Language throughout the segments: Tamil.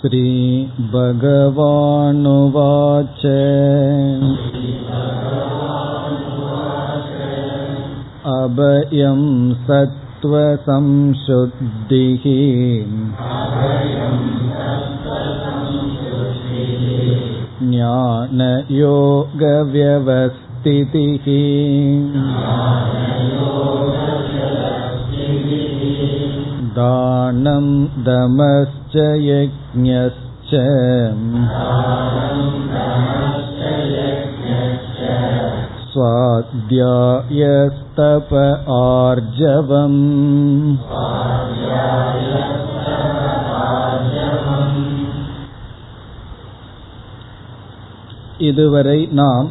ஸ்ரீ பகவானுவாச அபயம் சத்வ சம்சுத்திஹி ஞான யோக வ்யவஸ்திதிஹி தானம் தமஸ்ச யக்ஞஸ்ச ஸ்வாத்யாயஸ்தப ஆர்ஜவம் இதுவரை நாம்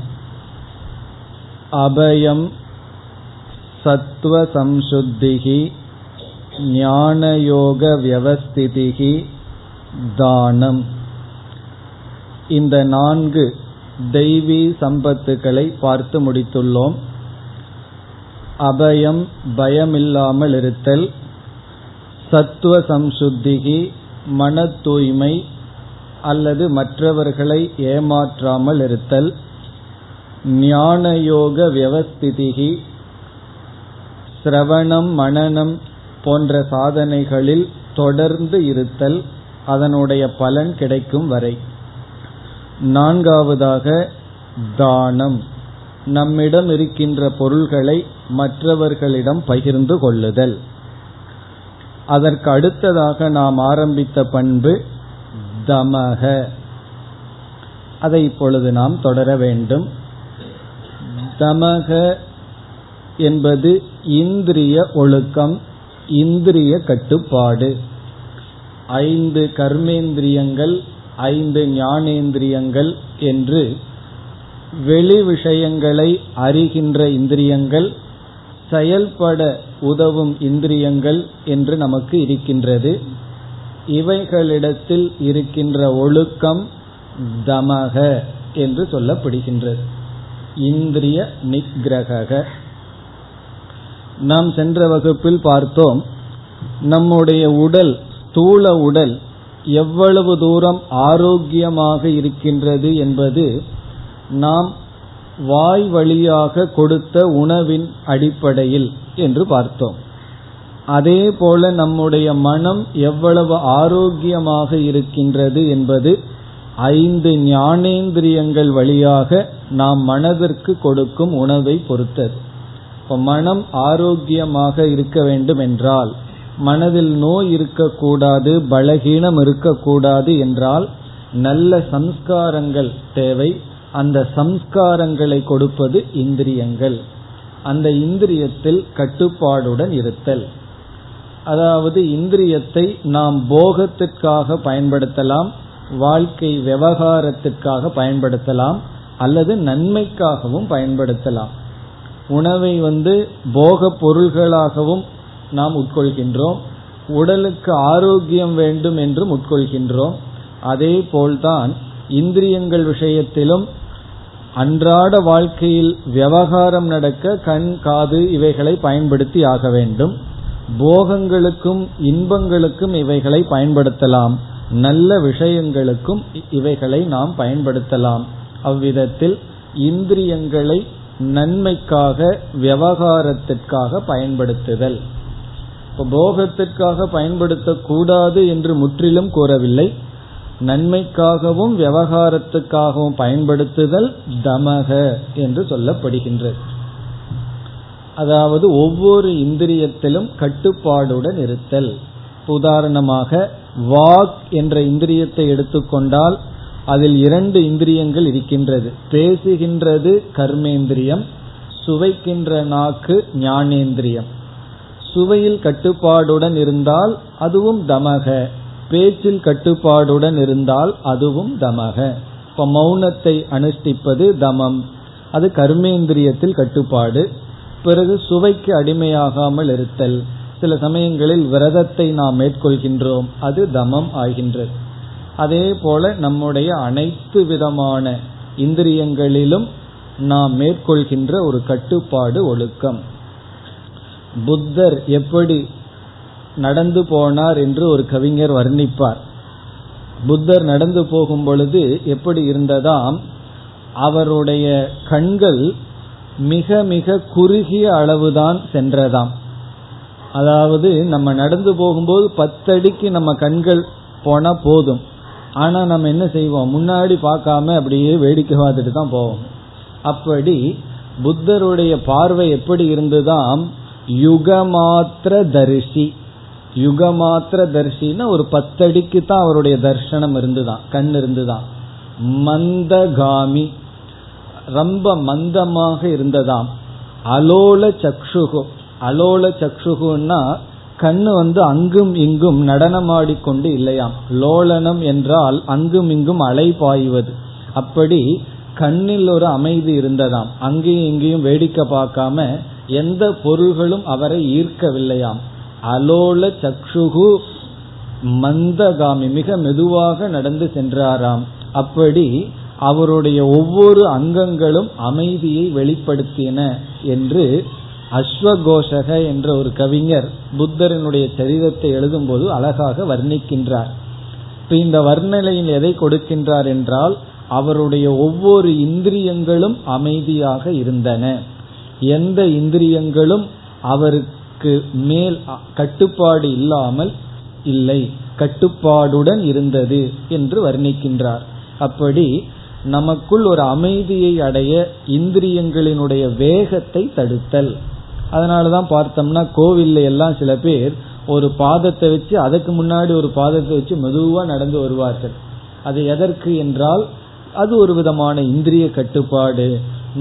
அபயம் சத்வ சம்சுத்திஹி ஞானயோக வியவஸ்திதிகி தானம் இந்த 4 தெய்வீ சம்பத்துக்களை பார்த்து முடித்துள்ளோம். அபயம் பயமில்லாமல் இருத்தல், சத்துவ சம்சுத்திகி மன தூய்மை அல்லது மற்றவர்களை ஏமாற்றாமல் இருத்தல், ஞானயோக வியவஸ்திதிகி சிரவணம் மனனம் போன்ற சாதனைகளில் தொடர்ந்து இருத்தல், அதனுடைய பலன் கிடைக்கும் வரை. 4வதாக தானம், நம்மிடம் இருக்கின்ற பொருள்களை மற்றவர்களிடம் பகிர்ந்து கொள்ளுதல். அதற்கு அடுத்ததாக நாம் ஆரம்பித்த பண்பு தமக, அதை இப்பொழுது நாம் தொடர வேண்டும். தமக என்பது இந்திரிய ஒழுக்கம், இந்திரிய கட்டுப்பாடு. 5 கர்மேந்திரியங்கள் 5 ஞானேந்திரியங்கள் என்று வெளி விஷயங்களை அறிகின்ற இந்திரியங்கள், செயல்பட உதவும் இந்திரியங்கள் என்று நமக்கு இருக்கின்றது. இவைகளிடத்தில் இருக்கின்ற ஒழுக்கம் தமக என்று சொல்லப்படுகின்றது. இந்திரிய நிக்ரக நாம் சென்ற வகுப்பில் பார்த்தோம். நம்முடைய உடல், ஸ்தூல உடல் எவ்வளவு தூரம் ஆரோக்கியமாக இருக்கின்றது என்பது நாம் வாய் வழியாக கொடுத்த உணவின் அடிப்படையில் என்று பார்த்தோம். அதே போல நம்முடைய மனம் எவ்வளவு ஆரோக்கியமாக இருக்கின்றது என்பது 5 ஞானேந்திரியங்கள் வழியாக நாம் மனதிற்கு கொடுக்கும் உணவை பொறுத்தது. இப்போ மனம் ஆரோக்கியமாக இருக்க வேண்டும் என்றால், மனதில் நோய் இருக்கக்கூடாது, பலகீனம் இருக்கக்கூடாது என்றால் நல்ல சம்ஸ்காரங்கள் தேவை. அந்த சம்ஸ்காரங்களை கொடுப்பது இந்திரியங்கள். அந்த இந்திரியத்தில் கட்டுப்பாடுடன் இருத்தல், அதாவது இந்திரியத்தை நாம் போகத்திற்காக பயன்படுத்தலாம், வாழ்க்கை விவகாரத்திற்காக பயன்படுத்தலாம், அல்லது நன்மைக்காகவும் பயன்படுத்தலாம். உணவை போக பொருள்களாகவும் நாம் உட்கொள்கின்றோம், உடலுக்கு ஆரோக்கியம் வேண்டும் என்றும் உட்கொள்கின்றோம். அதே போல்தான் இந்திரியங்கள் விஷயத்திலும் அன்றாட வாழ்க்கையில் விவகாரம் நடக்க கண் காது இவைகளை பயன்படுத்தி ஆக வேண்டும். போகங்களுக்கும் இன்பங்களுக்கும் இவைகளை பயன்படுத்தலாம், நல்ல விஷயங்களுக்கும் இவைகளை நாம் பயன்படுத்தலாம். அவ்விதத்தில் இந்திரியங்களை நன்மைக்காக விவகாரத்திற்காக பயன்படுத்துதல். போகத்திற்காக பயன்படுத்தக்கூடாது என்று முற்றிலும் கூறவில்லை, நன்மைக்காகவும் விவகாரத்துக்காகவும் பயன்படுத்துதல் தமக என்று சொல்லப்படுகின்றது. அதாவது ஒவ்வொரு இந்திரியத்திலும் கட்டுப்பாடுடன் இருத்தல். உதாரணமாக வாக் என்ற இந்திரியத்தை எடுத்துக்கொண்டால் அதில் 2 இந்திரியங்கள் இருக்கின்றது. பேசுகின்றது கர்மேந்திரியம், சுவைக்கின்ற நாக்கு ஞானேந்திரியம். சுவையில் கட்டுப்பாடுடன் இருந்தால் அதுவும் தமக, பேச்சில் கட்டுப்பாடுடன் இருந்தால் அதுவும் தமக. இப்போ மௌனத்தை அனுஷ்டிப்பது தமம், அது கர்மேந்திரியத்தில் கட்டுப்பாடு. பிறகு சுவைக்கு அடிமையாகாமல் இருத்தல். சில சமயங்களில் விரதத்தை நாம் மேற்கொள்கின்றோம், அது தமம் ஆகின்றது. அதே போல நம்முடைய அனைத்து விதமான இந்திரியங்களிலும் நாம் மேற்கொள்கின்ற ஒரு கட்டுப்பாடு ஒழுக்கம். புத்தர் எப்படி நடந்து போனார் என்று ஒரு கவிஞர் வர்ணிப்பார். புத்தர் நடந்து போகும் பொழுது எப்படி இருந்ததாம், அவருடைய கண்கள் மிக மிக குறுகிய அளவுதான் சென்றதாம். அதாவது நம்ம நடந்து போகும்போது 10 அடிக்கு நம்ம கண்கள் போனா போதும். ஆனா நம்ம என்ன செய்வோம், முன்னாடி பார்க்காம அப்படியே வேடிக்கை பார்த்துட்டு தான் போவோம். அப்படி புத்தருடைய பார்வை எப்படி இருந்ததாம், யுகமாத்திர தரிசி. யுகமாத்திர தரிசின்னா ஒரு 10 அடிக்கு தான் அவருடைய தரிசனம் இருந்துதான், கண் இருந்துதான். மந்தகாமி, ரொம்ப மந்தமாக இருந்ததாம். அலோல சக்ஷுகு, அலோல சக்ஷுகுன்னா கண்ணு அங்கும் இங்கும் நடனமாடிக்கொண்டு இல்லையாம். லோலனம் என்றால் அங்கும் இங்கும் அலை பாய்வது. அப்படி கண்ணில் ஒரு அமைதி இருந்ததாம். அங்கேயும் இங்கேயும் வேடிக்கை பார்க்காம எந்த பொருள்களும் அவரை ஈர்க்கவில்லையாம். அலோல சக்ஷுகு மந்தகாமி, மிக மெதுவாக நடந்து சென்றாராம். அப்படி அவருடைய ஒவ்வொரு அங்கங்களும் அமைதியை வெளிப்படுத்தின என்று அஸ்வகோஷக என்ற ஒரு கவிஞர் புத்தரனுடைய சரிதத்தை எழுதும்போது அழகாக வர்ணிக்கின்றார். இப்ப இந்த வர்ணனையில் எதை கொடுக்கின்றார் என்றால், அவருடைய ஒவ்வொரு இந்திரியங்களும் அமைதியாக இருந்தன. எந்த இந்திரியங்களும் அவருக்கு மேல் கட்டுப்பாடு இல்லாமல் இல்லை, கட்டுப்பாடுடன் இருந்தது என்று வர்ணிக்கின்றார். அப்படி நமக்குள் ஒரு அமைதியை அடைய இந்திரியங்களினுடைய வேகத்தை தடுத்தல். அதனாலதான் பார்த்தோம்னா கோவில்ல எல்லாம் சில பேர் ஒரு பாதத்தை வச்சு, அதுக்கு முன்னாடி ஒரு பாதத்தை வச்சு மெதுவா நடந்து வருவார்கள். அது எதற்கு என்றால், அது ஒரு விதமான இந்திரிய கட்டுப்பாடு,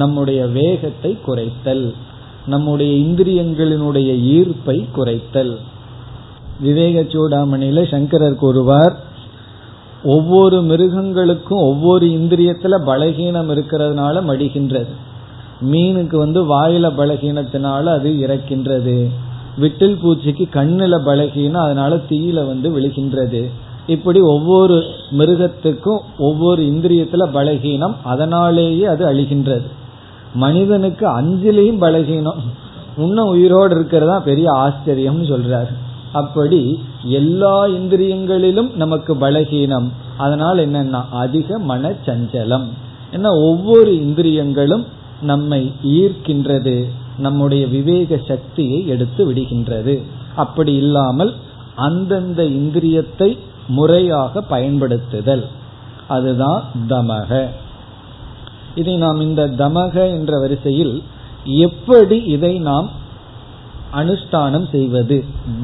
நம்முடைய வேகத்தை குறைத்தல், நம்முடைய இந்திரியங்களினுடைய ஈர்ப்பை குறைத்தல். விவேக சூடாமணியில சங்கரர் கூறுவார், ஒவ்வொரு மிருகங்களுக்கும் ஒவ்வொரு இந்திரியத்துல பலகீனம் இருக்கிறதுனால மடிகின்றது. மீனுக்கு வாயில பலகீனத்தினால அது இறக்கின்றது. விட்டில் பூச்சிக்கு கண்ணுல பலகீனம், அதனால தீயில விழுகின்றது. இப்படி ஒவ்வொரு மிருகத்துக்கும் ஒவ்வொரு இந்திரியத்துல பலகீனம், அதனாலேயே அது அழிகின்றது. மனிதனுக்கு 5லையும் பலகீனம், இன்னும் உயிரோடு இருக்கிறதா பெரிய ஆச்சரியம்னு சொல்றாரு. அப்படி எல்லா இந்திரியங்களிலும் நமக்கு பலகீனம். அதனால் என்னன்னா அதிக மனச்சஞ்சலம். ஏன்னா ஒவ்வொரு இந்திரியங்களும் நம்மை ஈர்க்கின்றது, நம்முடைய விவேக சக்தியை எடுத்து விடுகின்றது. அப்படி இல்லாமல் அந்தந்த இந்திரியத்தை முறையாக பயன்படுத்துதல், அதுதான் தமக. இதை நாம் இந்த தமக என்ற வரிசையில் எப்படி இதை நாம் அனுஷ்டானம் செய்வது,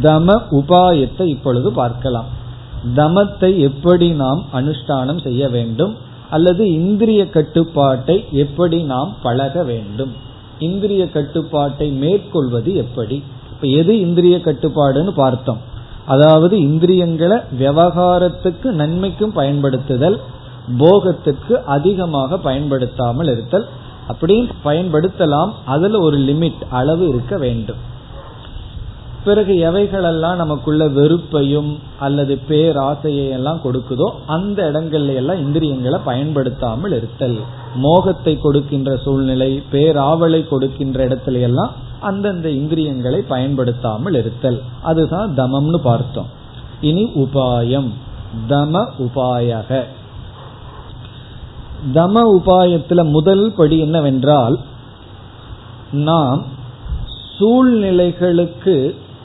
தம உபாயத்தை இப்பொழுது பார்க்கலாம். தமத்தை எப்படி நாம் அனுஷ்டானம் செய்ய வேண்டும், அல்லது இந்திரிய கட்டுப்பாட்டை எப்படி நாம் பழக வேண்டும், இந்திரிய கட்டுப்பாட்டை மேற்கொள்வது எப்படி. இப்ப எது இந்திரிய கட்டுப்பாடுன்னு பார்த்தோம். அதாவது இந்திரியங்களை விவகாரத்துக்கு நன்மைக்கும் பயன்படுத்துதல், போகத்துக்கு அதிகமாக பயன்படுத்தாமல் இருத்தல். அப்படியும் பயன்படுத்தலாம், அதுல ஒரு லிமிட் அளவு இருக்க வேண்டும். பிறகு எவைகளெல்லாம் நமக்குள்ள வெறுப்பையும் அல்லது பேராசையெல்லாம் கொடுக்குதோ அந்த இடங்கள்ல எல்லாம் இந்திரியங்களை பயன்படுத்தாமல் இருத்தல். மோகத்தை கொடுக்கின்ற சூழ்நிலை, பேராவலை கொடுக்கின்ற இடத்துல எல்லாம் அந்தந்த இந்திரியங்களை பயன்படுத்தாமல் இருத்தல், அதுதான் தமம்னு பார்த்தோம். இனி உபாயம், தம உபாயக. தம உபாயத்துல முதல் படி என்னவென்றால், நாம் சூழ்நிலைகளுக்கு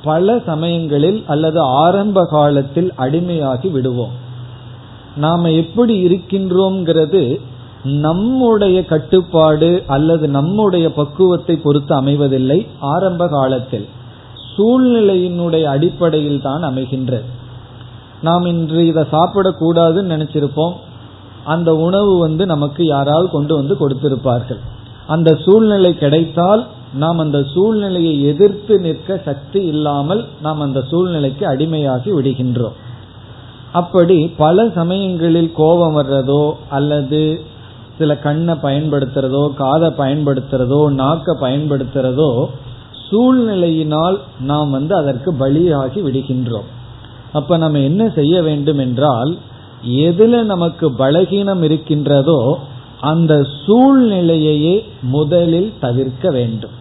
பல சமயங்களில் அல்லது ஆரம்ப காலத்தில் அடிமையாகி விடுவோம். நாம் எப்படி இருக்கின்றோம்ங்கிறது நம்முடைய கட்டுப்பாடு அல்லது நம்முடைய பக்குவத்தை பொறுத்து அமைவதில்லை. ஆரம்ப காலத்தில் சூழ்நிலையினுடைய அடிப்படையில் தான் அமைகின்றது. நாம் இன்று இதை சாப்பிடக்கூடாதுன்னு நினைச்சிருப்போம். அந்த உணவு நமக்கு யாராவது கொண்டு கொடுத்திருப்பார்கள். அந்த சூழ்நிலை கிடைத்தால் நாம் அந்த சூழ்நிலையை எதிர்த்து நிற்க சக்தி இல்லாமல் நாம் அந்த சூழ்நிலைக்கு அடிமையாகி விடுகின்றோம். அப்படி பல சமயங்களில் கோபம் வர்றதோ அல்லது சில கண்ணை பயன்படுத்துறதோ, காதை பயன்படுத்துறதோ, நாக்க பயன்படுத்துறதோ, சூழ்நிலையினால் நாம் அதற்கு பலியாகி விடுகின்றோம். அப்ப நம்ம என்ன செய்ய வேண்டும் என்றால், எதுல நமக்கு பலகீனம் இருக்கின்றதோ அந்த சூழ்நிலையையே முதலில் தவிர்க்க வேண்டும்.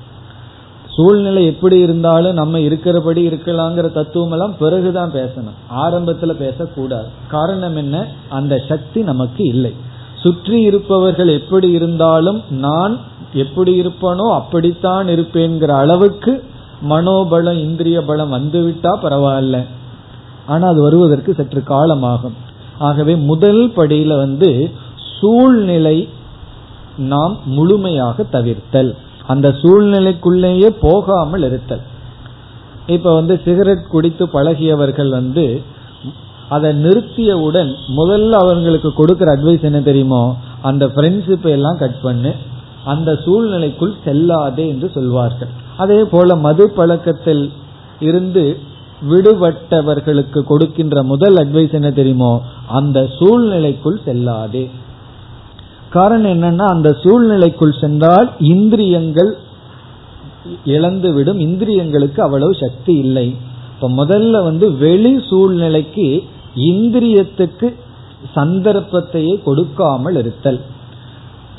சூழ்நிலை எப்படி இருந்தாலும் நம்ம இருக்கிறபடி இருக்கலாங்கிற தத்துவம் எல்லாம் பிறகுதான் பேசணும், ஆரம்பத்துல பேசக்கூடாது. காரணம் என்ன? அந்த சக்தி நமக்கு இல்லை. சுற்றி இருப்பவர்கள் எப்படி இருந்தாலும் நான் எப்படி இருப்பனோ அப்படித்தான் இருப்பேங்கிற அளவுக்கு மனோபலம் இந்திரிய பலம் வந்துவிட்டா பரவாயில்ல, ஆனா அது வருவதற்கு சற்று காலமாகும். ஆகவே முதல் படியில சூழ்நிலை நாம் முழுமையாக தவிர்த்தல், அந்த சூழ்நிலைக்குள்ளேயே போகாமல் இருத்தல். இப்ப சிகரெட் குடித்து பழகியவர்கள் அதை நிறுத்தியவுடன் முதல்ல அவர்களுக்கு கொடுக்கிற அட்வைஸ் என்ன தெரியுமோ, அந்த ஃப்ரெண்ட்ஷிப்பை எல்லாம் கட் பண்ணு, அந்த சூழ்நிலைக்குள் செல்லாதே என்று சொல்வார்கள். அதே போல மது பழக்கத்தில் இருந்து விடுபட்டவர்களுக்கு கொடுக்கின்ற முதல் அட்வைஸ் என்ன தெரியுமோ, அந்த சூழ்நிலைக்குள் செல்லாதே. காரணம் என்னன்னா, அந்த சூழ்நிலைக்குள் சென்றால் இந்திரியங்கள் இழந்துவிடும், இந்திரியங்களுக்கு அவ்வளவு சக்தி இல்லை. இப்ப முதல்ல வெளி சூழ்நிலைக்கு இந்திரியத்துக்கு சந்தர்ப்பத்தையே கொடுக்காமல் இருத்தல்.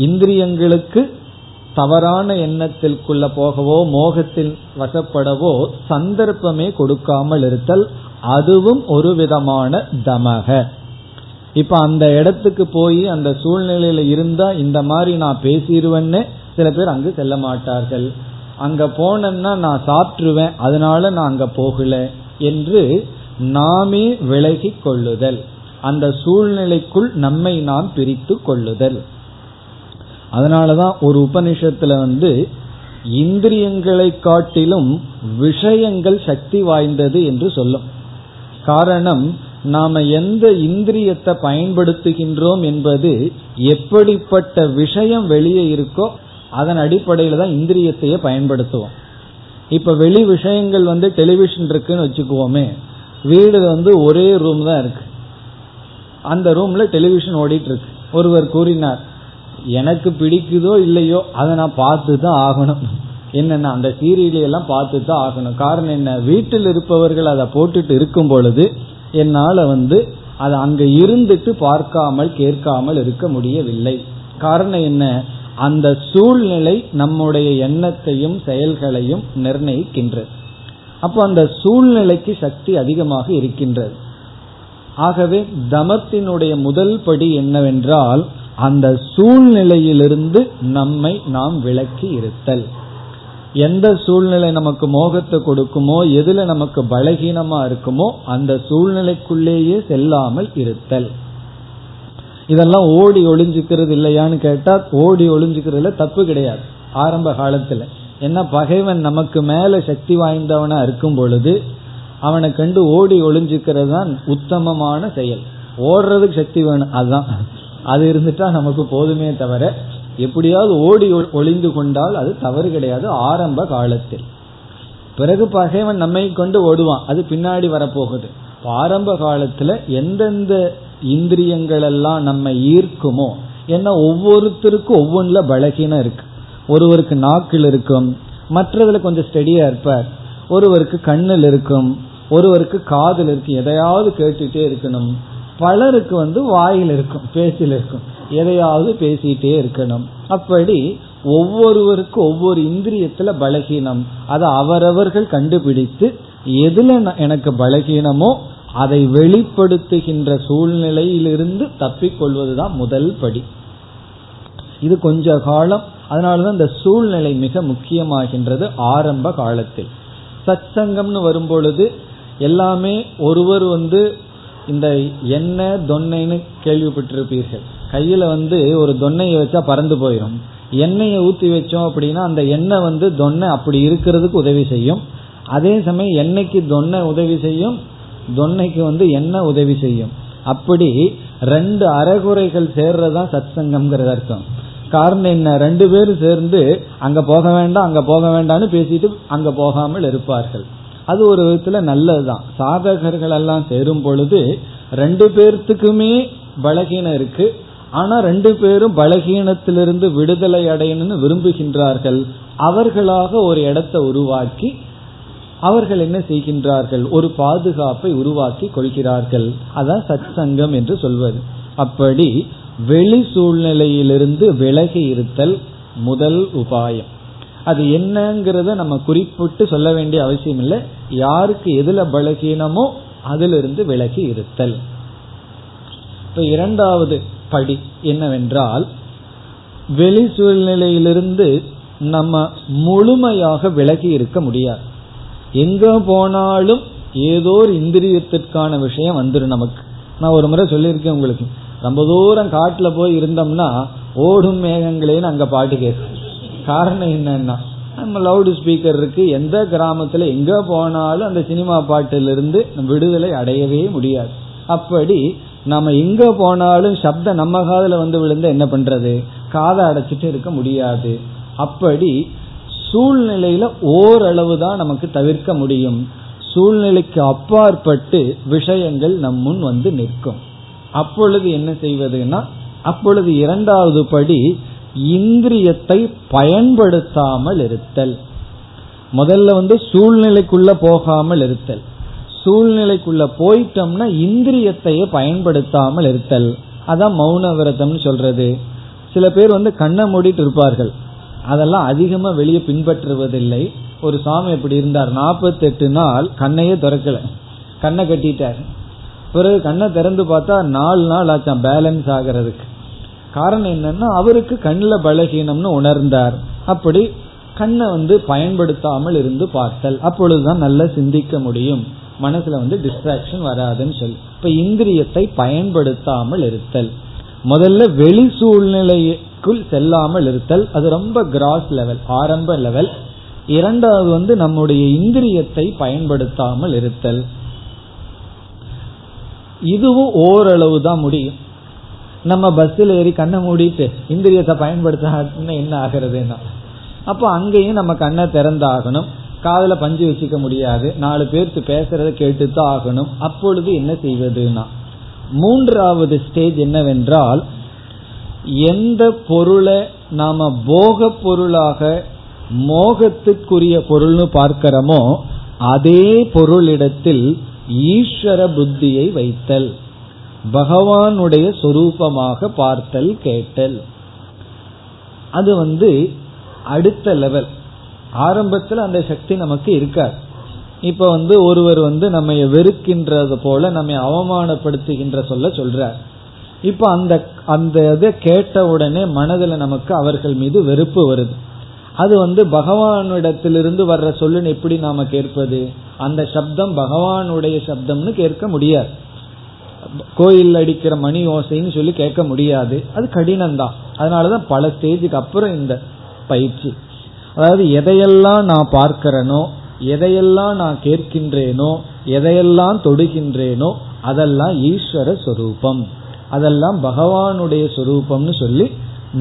இந்திரியங்களுக்கு தவறான எண்ணத்திற்குள்ள போகவோ மோகத்தில் வசப்படவோ சந்தர்ப்பமே கொடுக்காமல் இருத்தல், அதுவும் ஒரு விதமான தமக. இப்ப அந்த இடத்துக்கு போய் அந்த சூழ்நிலையில இருந்தா இந்த மாதிரி நான் பேசிடுவேன்னு சில பேர் அங்கு செல்ல மாட்டார்கள். அங்க போனேன்னா நான் சாப்பிட்டுருவேன், அதனால நான் அங்க போகல என்று நாமே விலகி கொள்ளுதல், அந்த சூழ்நிலைக்குள் நம்மை நாம் பிரித்து கொள்ளுதல். அதனாலதான் ஒரு உபனிஷத்துல இந்திரியங்களை காட்டிலும் விஷயங்கள் சக்தி வாய்ந்தது என்று சொல்லும். காரணம், நாம எந்த இந்திரியத்தை பயன்படுத்துகின்றோம் என்பது எப்படிப்பட்ட விஷயம் வெளியே இருக்கோ அதன் அடிப்படையில தான் இந்திரியத்தையே பயன்படுத்துவோம். இப்ப வெளி விஷயங்கள் டெலிவிஷன் இருக்குன்னு வச்சுக்குவோமே, வீடு ஒரே ரூம் தான் இருக்கு, அந்த ரூம்ல டெலிவிஷன் ஓடிட்டு இருக்கு. ஒருவர் கூறினார், எனக்கு பிடிக்குதோ இல்லையோ அதை நான் பார்த்து தான் ஆகணும். என்னன்னா, அந்த சீரியலையெல்லாம் பார்த்து தான் ஆகணும். காரணம் என்ன? வீட்டில் இருப்பவர்கள் அதை போட்டுட்டு இருக்கும் பொழுது என்னால் அதை அங்கே இருந்துட்டு பார்க்காமல் கேட்காமல் இருக்க முடியவில்லை. காரணம் என்ன? அந்த சூழ்நிலை நம்முடைய எண்ணத்தையும் செயல்களையும் நிர்ணயிக்கின்றது. அப்போ அந்த சூழ்நிலைக்கு சக்தி அதிகமாக இருக்கின்றது. ஆகவே தமத்தினுடைய முதல் படி என்னவென்றால், அந்த சூழ்நிலையிலிருந்து நம்மை நாம் விலக்கி இருத்தல். எந்த சூழ்நிலை நமக்கு மோகத்தை கொடுக்குமோ, எதுல நமக்கு பலகீனமா இருக்குமோ அந்த சூழ்நிலைக்குள்ளேயே செல்லாமல் இருத்தல். இதெல்லாம் ஓடி ஒளிஞ்சுக்கிறது இல்லையான்னு கேட்டா, ஓடி ஒளிஞ்சுக்கிறதுல தப்பு கிடையாது. ஆரம்ப காலத்துல என்ன, பகைவன் நமக்கு மேல சக்தி வாய்ந்தவனா இருக்கும் பொழுது அவனை கண்டு ஓடி ஒளிஞ்சுக்கிறது தான் உத்தமமான செயல். ஓடுறதுக்கு சக்தி வேணும், அதுதான் அது இருந்துட்டா நமக்கு போதுமே தவிர, எப்படியாவது ஓடி ஒளிந்து கொண்டால் அது தவறு கிடையாது ஆரம்ப காலத்தில். பிறகு பகைவன் நம்மை கொண்டு ஓடுவான், அது பின்னாடி வரப்போகுது. ஆரம்ப காலத்துல எந்தெந்த இந்திரியங்கள் எல்லாம் நம்ம ஈர்க்குமோ, ஏன்னா ஒவ்வொருத்தருக்கும் ஒவ்வொன்றுல பலகீனம் இருக்கு. ஒருவருக்கு நாக்கில் இருக்கும், மற்றதுல கொஞ்சம் ஸ்டெடியா இருப்பார், ஒருவருக்கு கண்ணில் இருக்கும், ஒருவருக்கு காதில் இருக்கு, எதையாவது கேட்டுட்டே இருக்கணும். பலருக்கு வாயில் இருக்கும், பேச்சில் இருக்கும், எதையாவது பேசிட்டே இருக்கணும். அப்படி ஒவ்வொருவருக்கும் ஒவ்வொரு இந்திரியத்துல பலகீனம். அதை அவரவர்கள் கண்டுபிடித்து எதுல எனக்கு பலகீனமோ அதை வெளிப்படுத்துகின்ற சூழ்நிலையிலிருந்து தப்பிக்கொள்வதுதான் முதல் படி. இது கொஞ்ச காலம், அதனாலதான் இந்த சூழ்நிலை மிக முக்கியமாகின்றது ஆரம்ப காலத்தில். சத்சங்கம்னு வரும்பொழுது எல்லாமே ஒருவர் இந்த என்ன தொன்னைன்னு கேள்விப்பட்டிருப்பீர்கள். கையில ஒரு தொன்னையை வச்சா பறந்து போயிடும். எண்ணெயை ஊற்றி வச்சோம் அப்படின்னா அந்த எண்ணெய் தொன்னை அப்படி இருக்கிறதுக்கு உதவி செய்யும். அதே சமயம் எண்ணெய்க்கு தொன்னை உதவி செய்யும், தொன்னைக்கு எண்ணெய் உதவி செய்யும். அப்படி ரெண்டு அறகுறைகள் சேர்றதான் சத்சங்கம்ங்கிறது அர்த்தம். காரணம் என்ன? ரெண்டு பேரும் சேர்ந்து அங்க போக வேண்டாம் அங்க போக வேண்டாம்னு பேசிட்டு அங்க போகாமல் இருப்பார்கள். அது ஒரு விதத்துல நல்லதுதான். சாதகர்கள் எல்லாம் சேரும் பொழுது ரெண்டு பேர்த்துக்குமே பலகீனம் இருக்கு, ஆனா ரெண்டு பேரும் பலகீனத்திலிருந்து விடுதலை அடையணும்னு விரும்புகின்றார்கள். அவர்களாக ஒரு இடத்தை உருவாக்கி அவர்கள் என்ன செய்கின்றார்கள், ஒரு பாதுகாப்பை உருவாக்கி கொள்கிறார்கள். அதான் சத்சங்கம் என்று சொல்வது. அப்படி வெளி சூழ்நிலையிலிருந்து விலகி இருத்தல் முதல் உபாயம். அது என்னங்கிறத நம்ம குறிப்பிட்டு சொல்ல வேண்டிய அவசியம் இல்லை. யாருக்கு எதுல பலகீனமோ அதிலிருந்து விலகி இருத்தல். இப்ப இரண்டாவது படி என்னவென்றால், வெளி சூழ்நிலையிலிருந்து நம்ம முழுமையாக விலகி இருக்க முடியாது. எங்க போனாலும் ஏதோ ஒரு இந்திரியத்திற்கான விஷயம் வந்துடும் நமக்கு. நான் ஒரு முறை சொல்லியிருக்கேன் உங்களுக்கு, ரொம்ப தூரம் காட்டுல போய் இருந்தோம்னா ஓடும் மேகங்களேன்னு அங்க பாட்டு கேட்கும். காரணம் என்னன்னா நம்ம லவுட் ஸ்பீக்கர் இருக்கு. எந்த கிராமத்துல எங்க போனாலும் அந்த சினிமா பாட்டிலிருந்து விடுதலை அடையவே முடியாது. அப்படி நம்ம எங்க போனாலும் சப்தம் நம்ம காதுல வந்து விழுந்தா என்ன பண்றது? காதை அடைச்சிட்டு இருக்க முடியாது. அப்படி சூழ்நிலையில ஓரளவு தான் நமக்கு தவிர்க்க முடியும். சூழ்நிலைக்கு அப்பாற்பட்டு விஷயங்கள் நம் முன் வந்து நிற்கும். அப்பொழுது என்ன செய்வதுன்னா, அப்பொழுது இரண்டாவது படி இந்திரியத்தை பயன்படுத்தாமல் இருத்தல். முதல்ல வந்து சூழ்நிலைக்குள்ள போகாமல் இருத்தல். சூழ்நிலைக்குள்ள போயிட்டோம்னா இந்திரியத்தையே பயன்படுத்தாமல் இருத்தல். அதான் மௌன விரதம்னு சொல்றது. சில பேர் வந்து கண்ணை மூடிட்டு இருப்பார்கள். அதெல்லாம் அதிகமா வெளியே பின்பற்றுவதில்லை. ஒரு சாமி எப்படி இருந்தார், 48 நாள் கண்ணையே திறக்கல, கண்ணை கட்டிட்டார். பிறகு கண்ணை திறந்து பார்த்தா 4 நாள் ஆச்சான் பேலன்ஸ் ஆகிறதுக்கு. காரணம் என்னன்னா அவருக்கு கண்ணில் பலகீனம்னு உணர்ந்தார். அப்படி கண்ணை வந்து பயன்படுத்தாமல் இருந்து பார்த்தல். அப்பொழுதுதான் நல்லா சிந்திக்க முடியும், மனசுல வந்து டிஸ்ட்ராக்ஷன் வராதுன்னு சொல்லி. இப்ப இந்திரியத்தை பயன்படுத்தாமல் இருத்தல், முதல்ல வெளி சூழ்நிலைக்குள் செல்லாமல் இருத்தல். அது ரொம்ப கிராஸ் லெவல், ஆரம்ப லெவல். இரண்டாவது வந்து நம்முடைய இந்திரியத்தை பயன்படுத்தாமல் இருத்தல். இதுவும் ஓரளவு தான் முடியும். நம்ம பஸ்ஸில் ஏறி கண்ணை மூடிட்டு இந்திரியத்தை பயன்படுத்த என்ன ஆகிறதுனா, அப்போ அங்கேயும் நம்ம கண்ணை திறந்தாகணும். காதில் பஞ்சு வச்சுக்க முடியாது, 4 பேருக்கு பேசுறத கேட்டுத்தான் ஆகணும். அப்பொழுது என்ன செய்வதுனா, மூன்றாவது ஸ்டேஜ் என்னவென்றால், எந்த பொருளை நாம போக பொருளாக மோகத்துக்குரிய பொருள்னு பார்க்கிறோமோ அதே பொருளிடத்தில் ஈஸ்வர புத்தியை வைத்தல், பகவானுடைய சொரூபமாக பார்த்தல், கேட்டல். அது வந்து அடுத்த லெவல். ஆரம்பத்தில் அந்த சக்தி நமக்கு இருக்காது. இப்ப வந்து ஒருவர் வந்து நம்ம வெறுக்கின்றது போல நம்ம அவமானப்படுத்துகின்ற சொல்ல சொல்றார். இப்ப அந்த இதை கேட்ட உடனே மனதில் நமக்கு அவர்கள் மீது வெறுப்பு வருது. அது வந்து பகவானிடத்திலிருந்து வர்ற சொல்லுன்னு எப்படி நாம கேட்பது? அந்த சப்தம் பகவானுடைய சப்தம்னு கேட்க முடியாது. கோயில் அடிக்கிற மணி ஓசைன்னு சொல்லி கேட்க முடியாது. அது கடினம்தான். அதனாலதான் பல ஸ்டேஜுக்கு அப்புறம் இந்த பயிற்சி, அதாவது எதையெல்லாம் நான் பார்க்கிறேனோ, எதையெல்லாம் நான் கேட்கின்றேனோ, எதையெல்லாம் தொடுகின்றேனோ அதெல்லாம் ஈஸ்வர சொரூபம், அதெல்லாம் பகவானுடைய சொரூபம்னு சொல்லி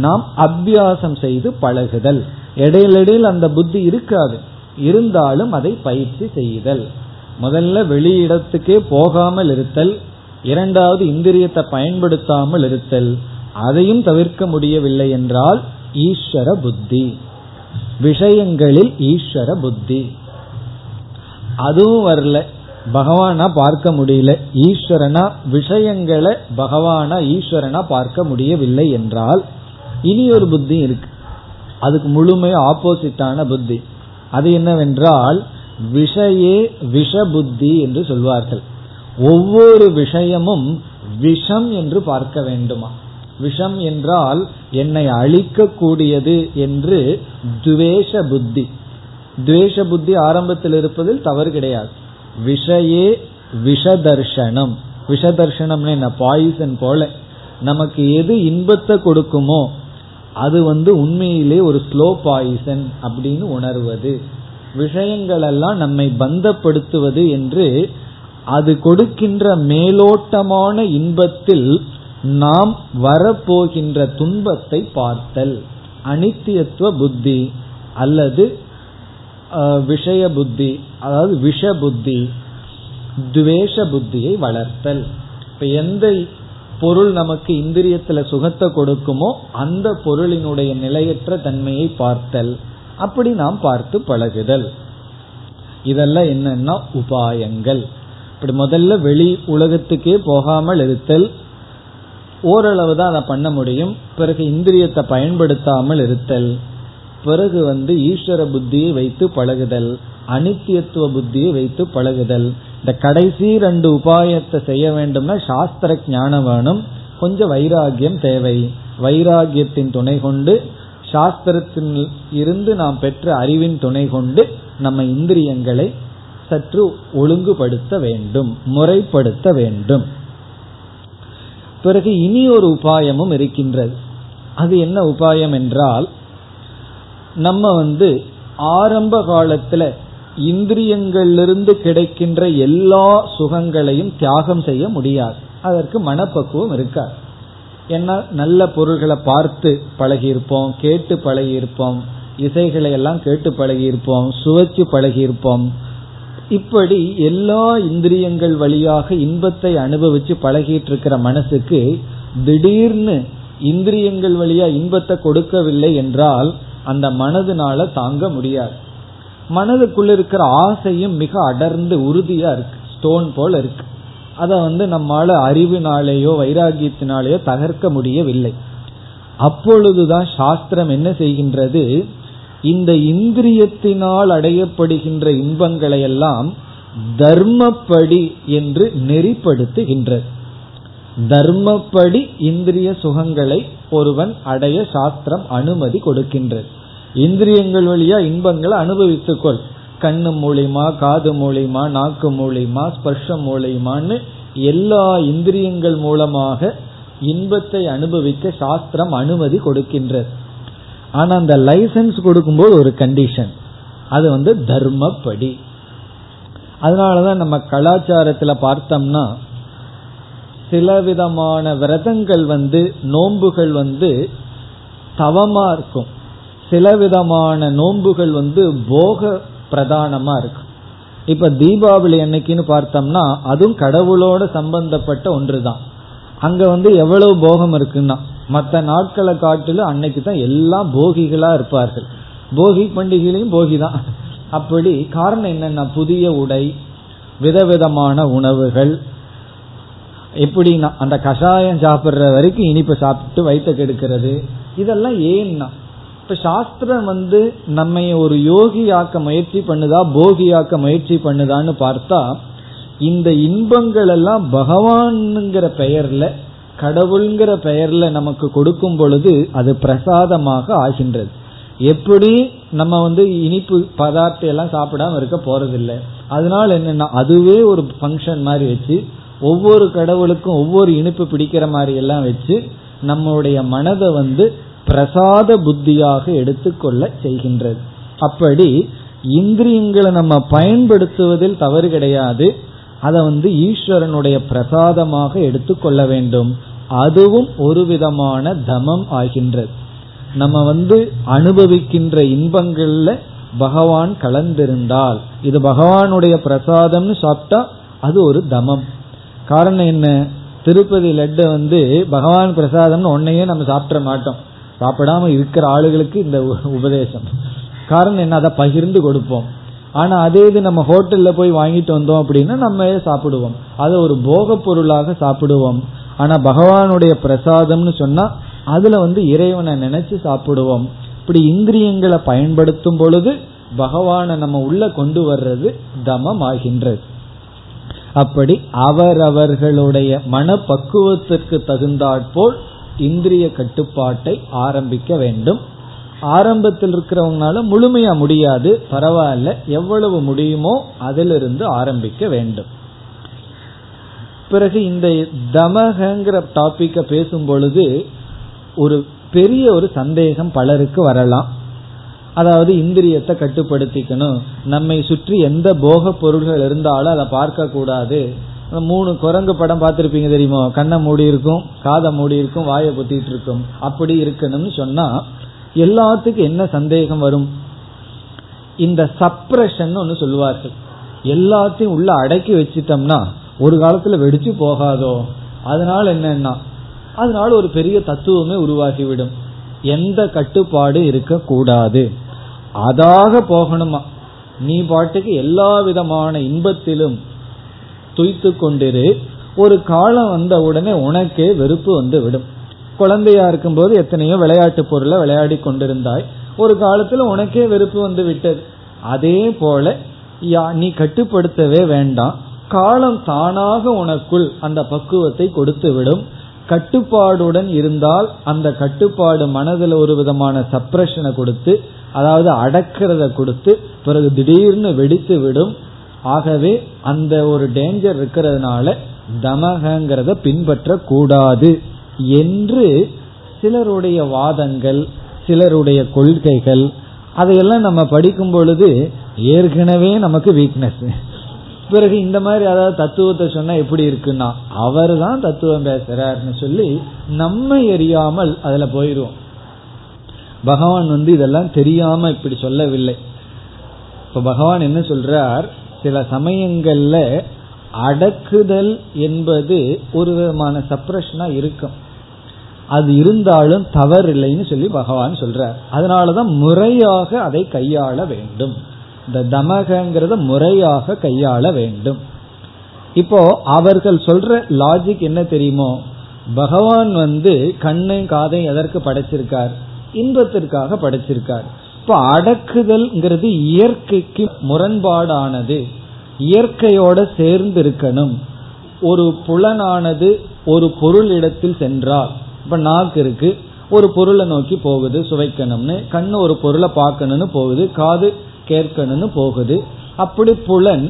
நாம் அபியாசம் செய்து பழகுதல். இடையிலடையில் அந்த புத்தி இருக்காது, இருந்தாலும் அதை பயிற்சி செய்தல். முதல்ல வெளியிடத்துக்கே போகாமல் இருத்தல், இரண்டாவது இந்திரியத்தை பயன்படுத்தாமல் இருத்தல். அதையும் தவிர்க்க முடியவில்லை என்றால் ஈஸ்வர புத்தி, விஷயங்களில் ஈஸ்வர புத்தி. அதுவும் வரல, பகவானா பார்க்க முடியல, ஈஸ்வரனா விஷயங்களை பகவானா ஈஸ்வரனா பார்க்க முடியவில்லை என்றால் இனி ஒரு புத்தி இருக்கு. அதுக்கு முழுமையா ஆப்போசிட்டான புத்தி. அது என்னவென்றால் விஷயே விஷ புத்தி என்று சொல்வார்கள். ஒவ்வொரு விஷயமும் விஷம் என்று பார்க்க வேண்டுமா? விஷம் என்றால் என்னை அழிக்க கூடியது என்று துவேஷ புத்தி. துவேஷ புத்தி ஆரம்பத்தில் இருப்பதில் தவறு கிடையாது. விஷயே விஷதர்ஷனம். விஷதர்ஷனம் என்ன? பாய்சன் போல நமக்கு எது இன்பத்தை கொடுக்குமோ அது வந்து உண்மையிலே ஒரு ஸ்லோ பாய்சன் அப்படின்னு உணர்வது, விஷயங்கள் எல்லாம் நம்மை பந்தப்படுத்துவது என்று அது கொடுக்கின்ற மேலோட்டமான இன்பத்தில் நாம் வரப்போகின்ற துன்பத்தை பார்த்தல், அனித்தியத்துவ புத்தி அல்லது விஷய புத்தி, அதாவது விஷ புத்தி, துவேஷ புத்தியை வளர்த்தல். இப்ப எந்த பொருள் நமக்கு இந்திரியத்துல சுகத்தை கொடுக்குமோ அந்த பொருளினுடைய நிலையற்ற தன்மையை பார்த்தல், அப்படி நாம் பார்த்து பழகுதல். இதெல்லாம் என்னன்னா உபாயங்கள். இப்படி முதல்ல வெளி உலகத்துக்கே போகாமல் இருத்தல், ஓரளவு தான் அதை பண்ண முடியும். பிறகு இந்திரியத்தை பயன்படுத்தாமல் இருத்தல், பிறகு ஈஸ்வர புத்தியை வைத்து பழகுதல், அனித்தியத்துவ புத்தியை வைத்து பழகுதல். இந்த கடைசி ரெண்டு உபாயத்தை செய்ய வேண்டும்னா சாஸ்திர ஞானம் வேணும், கொஞ்சம் வைராகியம் தேவை. வைராகியத்தின் துணை கொண்டு சாஸ்திரத்தின் இருந்து நாம் பெற்ற அறிவின் துணை கொண்டு நம்ம இந்திரியங்களை சற்று ஒழுங்குபடுத்த வேண்டும், முறைப்படுத்த வேண்டும். பிறகு இனி ஒரு உபாயமும் இருக்கின்றது. அது என்ன உபாயம் என்றால், நம்ம ஆரம்ப காலத்துல இந்திரியங்களிலிருந்து கிடைக்கின்ற எல்லா சுகங்களையும் தியாகம் செய்ய முடியாது, அதற்கு மனப்பக்குவம் இருக்காது. ஏன்னா நல்ல பொருள்களை பார்த்து பழகியிருப்போம், கேட்டு பழகியிருப்போம், இசைகளை எல்லாம் கேட்டு பழகியிருப்போம், சுவைச்சு பழகியிருப்போம். இப்படி எல்லா இந்திரியங்கள் வழியாக இன்பத்தை அனுபவிச்சு பழகிட்டு இருக்கிற மனசுக்கு திடீர்னு இந்திரியங்கள் வழியா இன்பத்தை கொடுக்கவில்லை என்றால் அந்த மனதுனால தாங்க முடியாது. மனதுக்குள்ள இருக்கிற ஆசையும் மிக அடர்ந்து உறுதியா இருக்கு, ஸ்டோன் போல இருக்கு. அத நம்மால அறிவினாலேயோ வைராகியத்தினாலேயோ தகர்க்க முடியவில்லை. அப்பொழுதுதான் சாஸ்திரம் என்ன செய்கின்றது, இந்த இந்திரியத்தினால் அடையப்படுகின்ற இன்பங்களை எல்லாம் தர்மப்படி என்று நெறிப்படுத்துகின்றது. தர்மப்படி இந்திரிய சுகங்களை ஒருவன் அடைய சாஸ்திரம் அனுமதி கொடுக்கின்றது. இந்திரியங்கள் வழியா இன்பங்களை அனுபவித்துக்கொள், கண்ணு மூலியமா, காது மூலியமா, நாக்கு மூலியமா, ஸ்பர்ஷம் மூலியமான்னு எல்லா இந்திரியங்கள் மூலமாக இன்பத்தை அனுபவிக்க சாஸ்திரம் அனுமதி கொடுக்கின்றது. ஆனா அந்த லைசன்ஸ் கொடுக்கும்போது ஒரு கண்டிஷன், அது தர்மப்படி. அதனாலதான் நம்ம கலாச்சாரத்துல பார்த்தோம்னா சில விதமான விரதங்கள் நோன்புகள் தவமா இருக்கும், சில விதமான நோன்புகள் போக பிரதானமா இருக்கும். இப்ப தீபாவளி என்னைக்குன்னு பார்த்தோம்னா அதுவும் கடவுளோட சம்பந்தப்பட்ட ஒன்றுதான். அங்க எவ்வளவு போகம் இருக்குன்னா மற்ற நாட்களை காட்டிலும் அன்னைக்கு தான் எல்லாம் போகிகளா இருப்பார்கள். போகி பண்டிகையிலையும் போகி தான். அப்படி காரணம் என்னன்னா புதிய உடை, விதவிதமான உணவுகள். எப்படின்னா அந்த கஷாயம் சாப்பிட்ற வரைக்கும் இனிப்பு சாப்பிட்டு வயிற்று கெடுக்கிறது. இதெல்லாம் ஏன்னா இப்ப சாஸ்திரம் நம்ம ஒரு யோகியாக்க முயற்சி பண்ணுதா, போகியாக்க முயற்சி பண்ணுதான்னு பார்த்தா இந்த இன்பங்கள் எல்லாம் பகவான்ங்கிற பெயர்ல, கடவுள்ங்கிற பெயர்ல நமக்கு கொடுக்கும் பொழுது அது பிரசாதமாக ஆகின்றது. எப்படி நம்ம இனிப்பு பதார்த்தம் எல்லாம் சாப்பிடாம இருக்க போறதில்லை. அதனால என்னன்னா அதுவே ஒரு ஃபங்க்ஷன் மாதிரி வச்சு ஒவ்வொரு கடவுளுக்கும் ஒவ்வொரு இனிப்பு பிடிக்கிற மாதிரி எல்லாம் வச்சு நம்மளுடைய மனதை பிரசாத புத்தியாக எடுத்துக்கொள்ள செய்கின்றது. அப்படி இந்திரியங்களை நம்ம பயன்படுத்துவதில் தவறு கிடையாது, அதை ஈஸ்வரனுடைய பிரசாதமாக எடுத்துக்கொள்ள வேண்டும். அதுவும் ஒரு விதமான தமம் ஆகின்றது. நம்ம அனுபவிக்கின்ற இன்பங்கள்ல பகவான் கலந்திருந்தால் இது பகவானுடைய பிரசாதம்னு சாப்பிட்டா அது ஒரு தமம். காரணம் என்ன, திருப்பதி லட்டு பகவான் பிரசாதம்னு ஒன்னையே நம்ம சாப்பிட மாட்டோம், சாப்பிடாம இருக்கிற ஆளுகளுக்கு இந்த உபதேசம். காரணம் என்ன, அதை பகிர்ந்து கொடுப்போம். ஆனா அதே இது நம்ம ஹோட்டல்ல போய் வாங்கிட்டு வந்தோம் அப்படின்னா நம்ம சாப்பிடுவோம், அதை ஒரு போக பொருளாக சாப்பிடுவோம். ஆனா பகவானுடைய பிரசாதம்னு சொன்னா அதுல இறைவனை நினைச்சு சாப்பிடுவோம். இப்படி இந்திரியங்களை பயன்படுத்தும் பொழுது பகவானை நம்ம உள்ள கொண்டு வர்றது தமம் ஆகின்றது. அப்படி அவரவர்களுடைய மனப்பக்குவத்திற்கு தகுந்தாற்போல் இந்திரிய கட்டுப்பாட்டை ஆரம்பிக்க வேண்டும். ஆரம்பத்தில் இருக்கிறவங்களால முழுமையா முடியாது, பரவாயில்ல, எவ்வளவு முடியுமோ அதிலிருந்து ஆரம்பிக்க வேண்டும். பிறகு இந்த தமகங்கிற டாபிக்க பேசும் பொழுது ஒரு பெரிய ஒரு சந்தேகம் பலருக்கு வரலாம். அதாவது இந்திரியத்தை கட்டுப்படுத்திக்கணும், நம்மை சுற்றி எந்த போக பொருள்கள் இருந்தாலும் அதை பார்க்க கூடாது. 3 குரங்கு படம் பார்த்திருப்பீங்க தெரியுமா, கண்ணை மூடி இருக்கும், காதை மூடி இருக்கும், வாயை பொத்திட்டு இருக்கும். அப்படி இருக்கணும்னு சொன்னா எல்லாத்துக்கும் என்ன சந்தேகம் வரும், இந்த சப்ரஷன் ஒன்னு சொல்லுவார்கள். எல்லாத்தையும் உள்ள அடக்கி வச்சிட்டோம்னா ஒரு காலத்துல வெடிச்சு போகாதோ, அதனால என்னன்னா அதனால ஒரு பெரிய தத்துவமே உருவாகிவிடும். எந்த கட்டுப்பாடு இருக்க கூடாது, அதாக போகணுமா, நீ பாட்டுக்கு எல்லா விதமான இன்பத்திலும் துய்த்து கொண்டிரு. ஒரு காலம் வந்த உடனே உனக்கே வெறுப்பு விடும். குழந்தையா இருக்கும்போது எத்தனையோ விளையாட்டு பொருளை விளையாடி கொண்டிருந்தாய், ஒரு காலத்துல உனக்கே வெறுப்பு வந்து விட்டது. அதே போல நீ கட்டுப்படுத்தவே வேண்டாம், காலம் தானாக உனக்குள் அந்த பக்குவத்தை கொடுத்து விடும். கட்டுப்பாடுடன் இருந்தால் அந்த கட்டுப்பாடு மனதில் ஒரு விதமான சப்ரஷனை கொடுத்து, அதாவது அடக்கிறத கொடுத்து, பிறகு திடீர்னு வெடித்து விடும். ஆகவே அந்த ஒரு டேஞ்சர் இருக்கிறதுனால தமகங்கிறத பின்பற்ற கூடாது என்று சிலருடைய வாதங்கள், சிலருடைய கொள்கைகள். அதையெல்லாம் நம்ம படிக்கும் பொழுது ஏற்கனவே நமக்கு வீக்னஸ். பிறகு இந்த மாதிரி அதாவது தத்துவத்தை சொன்னா எப்படி இருக்குன்னா அவர் தான் தத்துவம் பேசுறாருன்னு சொல்லி நம்ம எரியாமல் அதுல போயிடுவோம். பகவான் வந்து இதெல்லாம் தெரியாம இப்படி சொல்லவில்லை. இப்ப பகவான் என்ன சொல்றார், சில சமயங்கள்ல அடக்குதல் என்பது ஒரு விதமான சப்ரஷனா இருக்கும், அது இருந்தாலும் தவறில்லைன்னு சொல்லி பகவான் சொல்றார். அதனாலதான் முறையாக அதை கையாள வேண்டும். இந்த தமகங்கிறத முறையாக கையாள வேண்டும். இப்போ அவர்கள் சொல்ற லாஜிக் என்ன தெரியுமோ, பகவான் வந்து கண்ணை காதை எதற்கு படைச்சிருக்கார்? இன்பத்திற்காக படைச்சிருக்கார். இப்போ அடக்குதல்ங்கிறது இயற்கைக்கு முரண்பாடானது, இயற்கையோட சேர்ந்து இருக்கணும். ஒரு புலனானது ஒரு பொருள் இடத்தில் சென்றால், இப்ப நாக்கு இருக்கு, ஒரு பொருளை நோக்கி போகுது சுவைக்கணும்னு, கண்ணு ஒரு பொருளை பார்க்கணும்னு போகுது, காது கேட்கணும்னு போகுது. அப்படி புலன்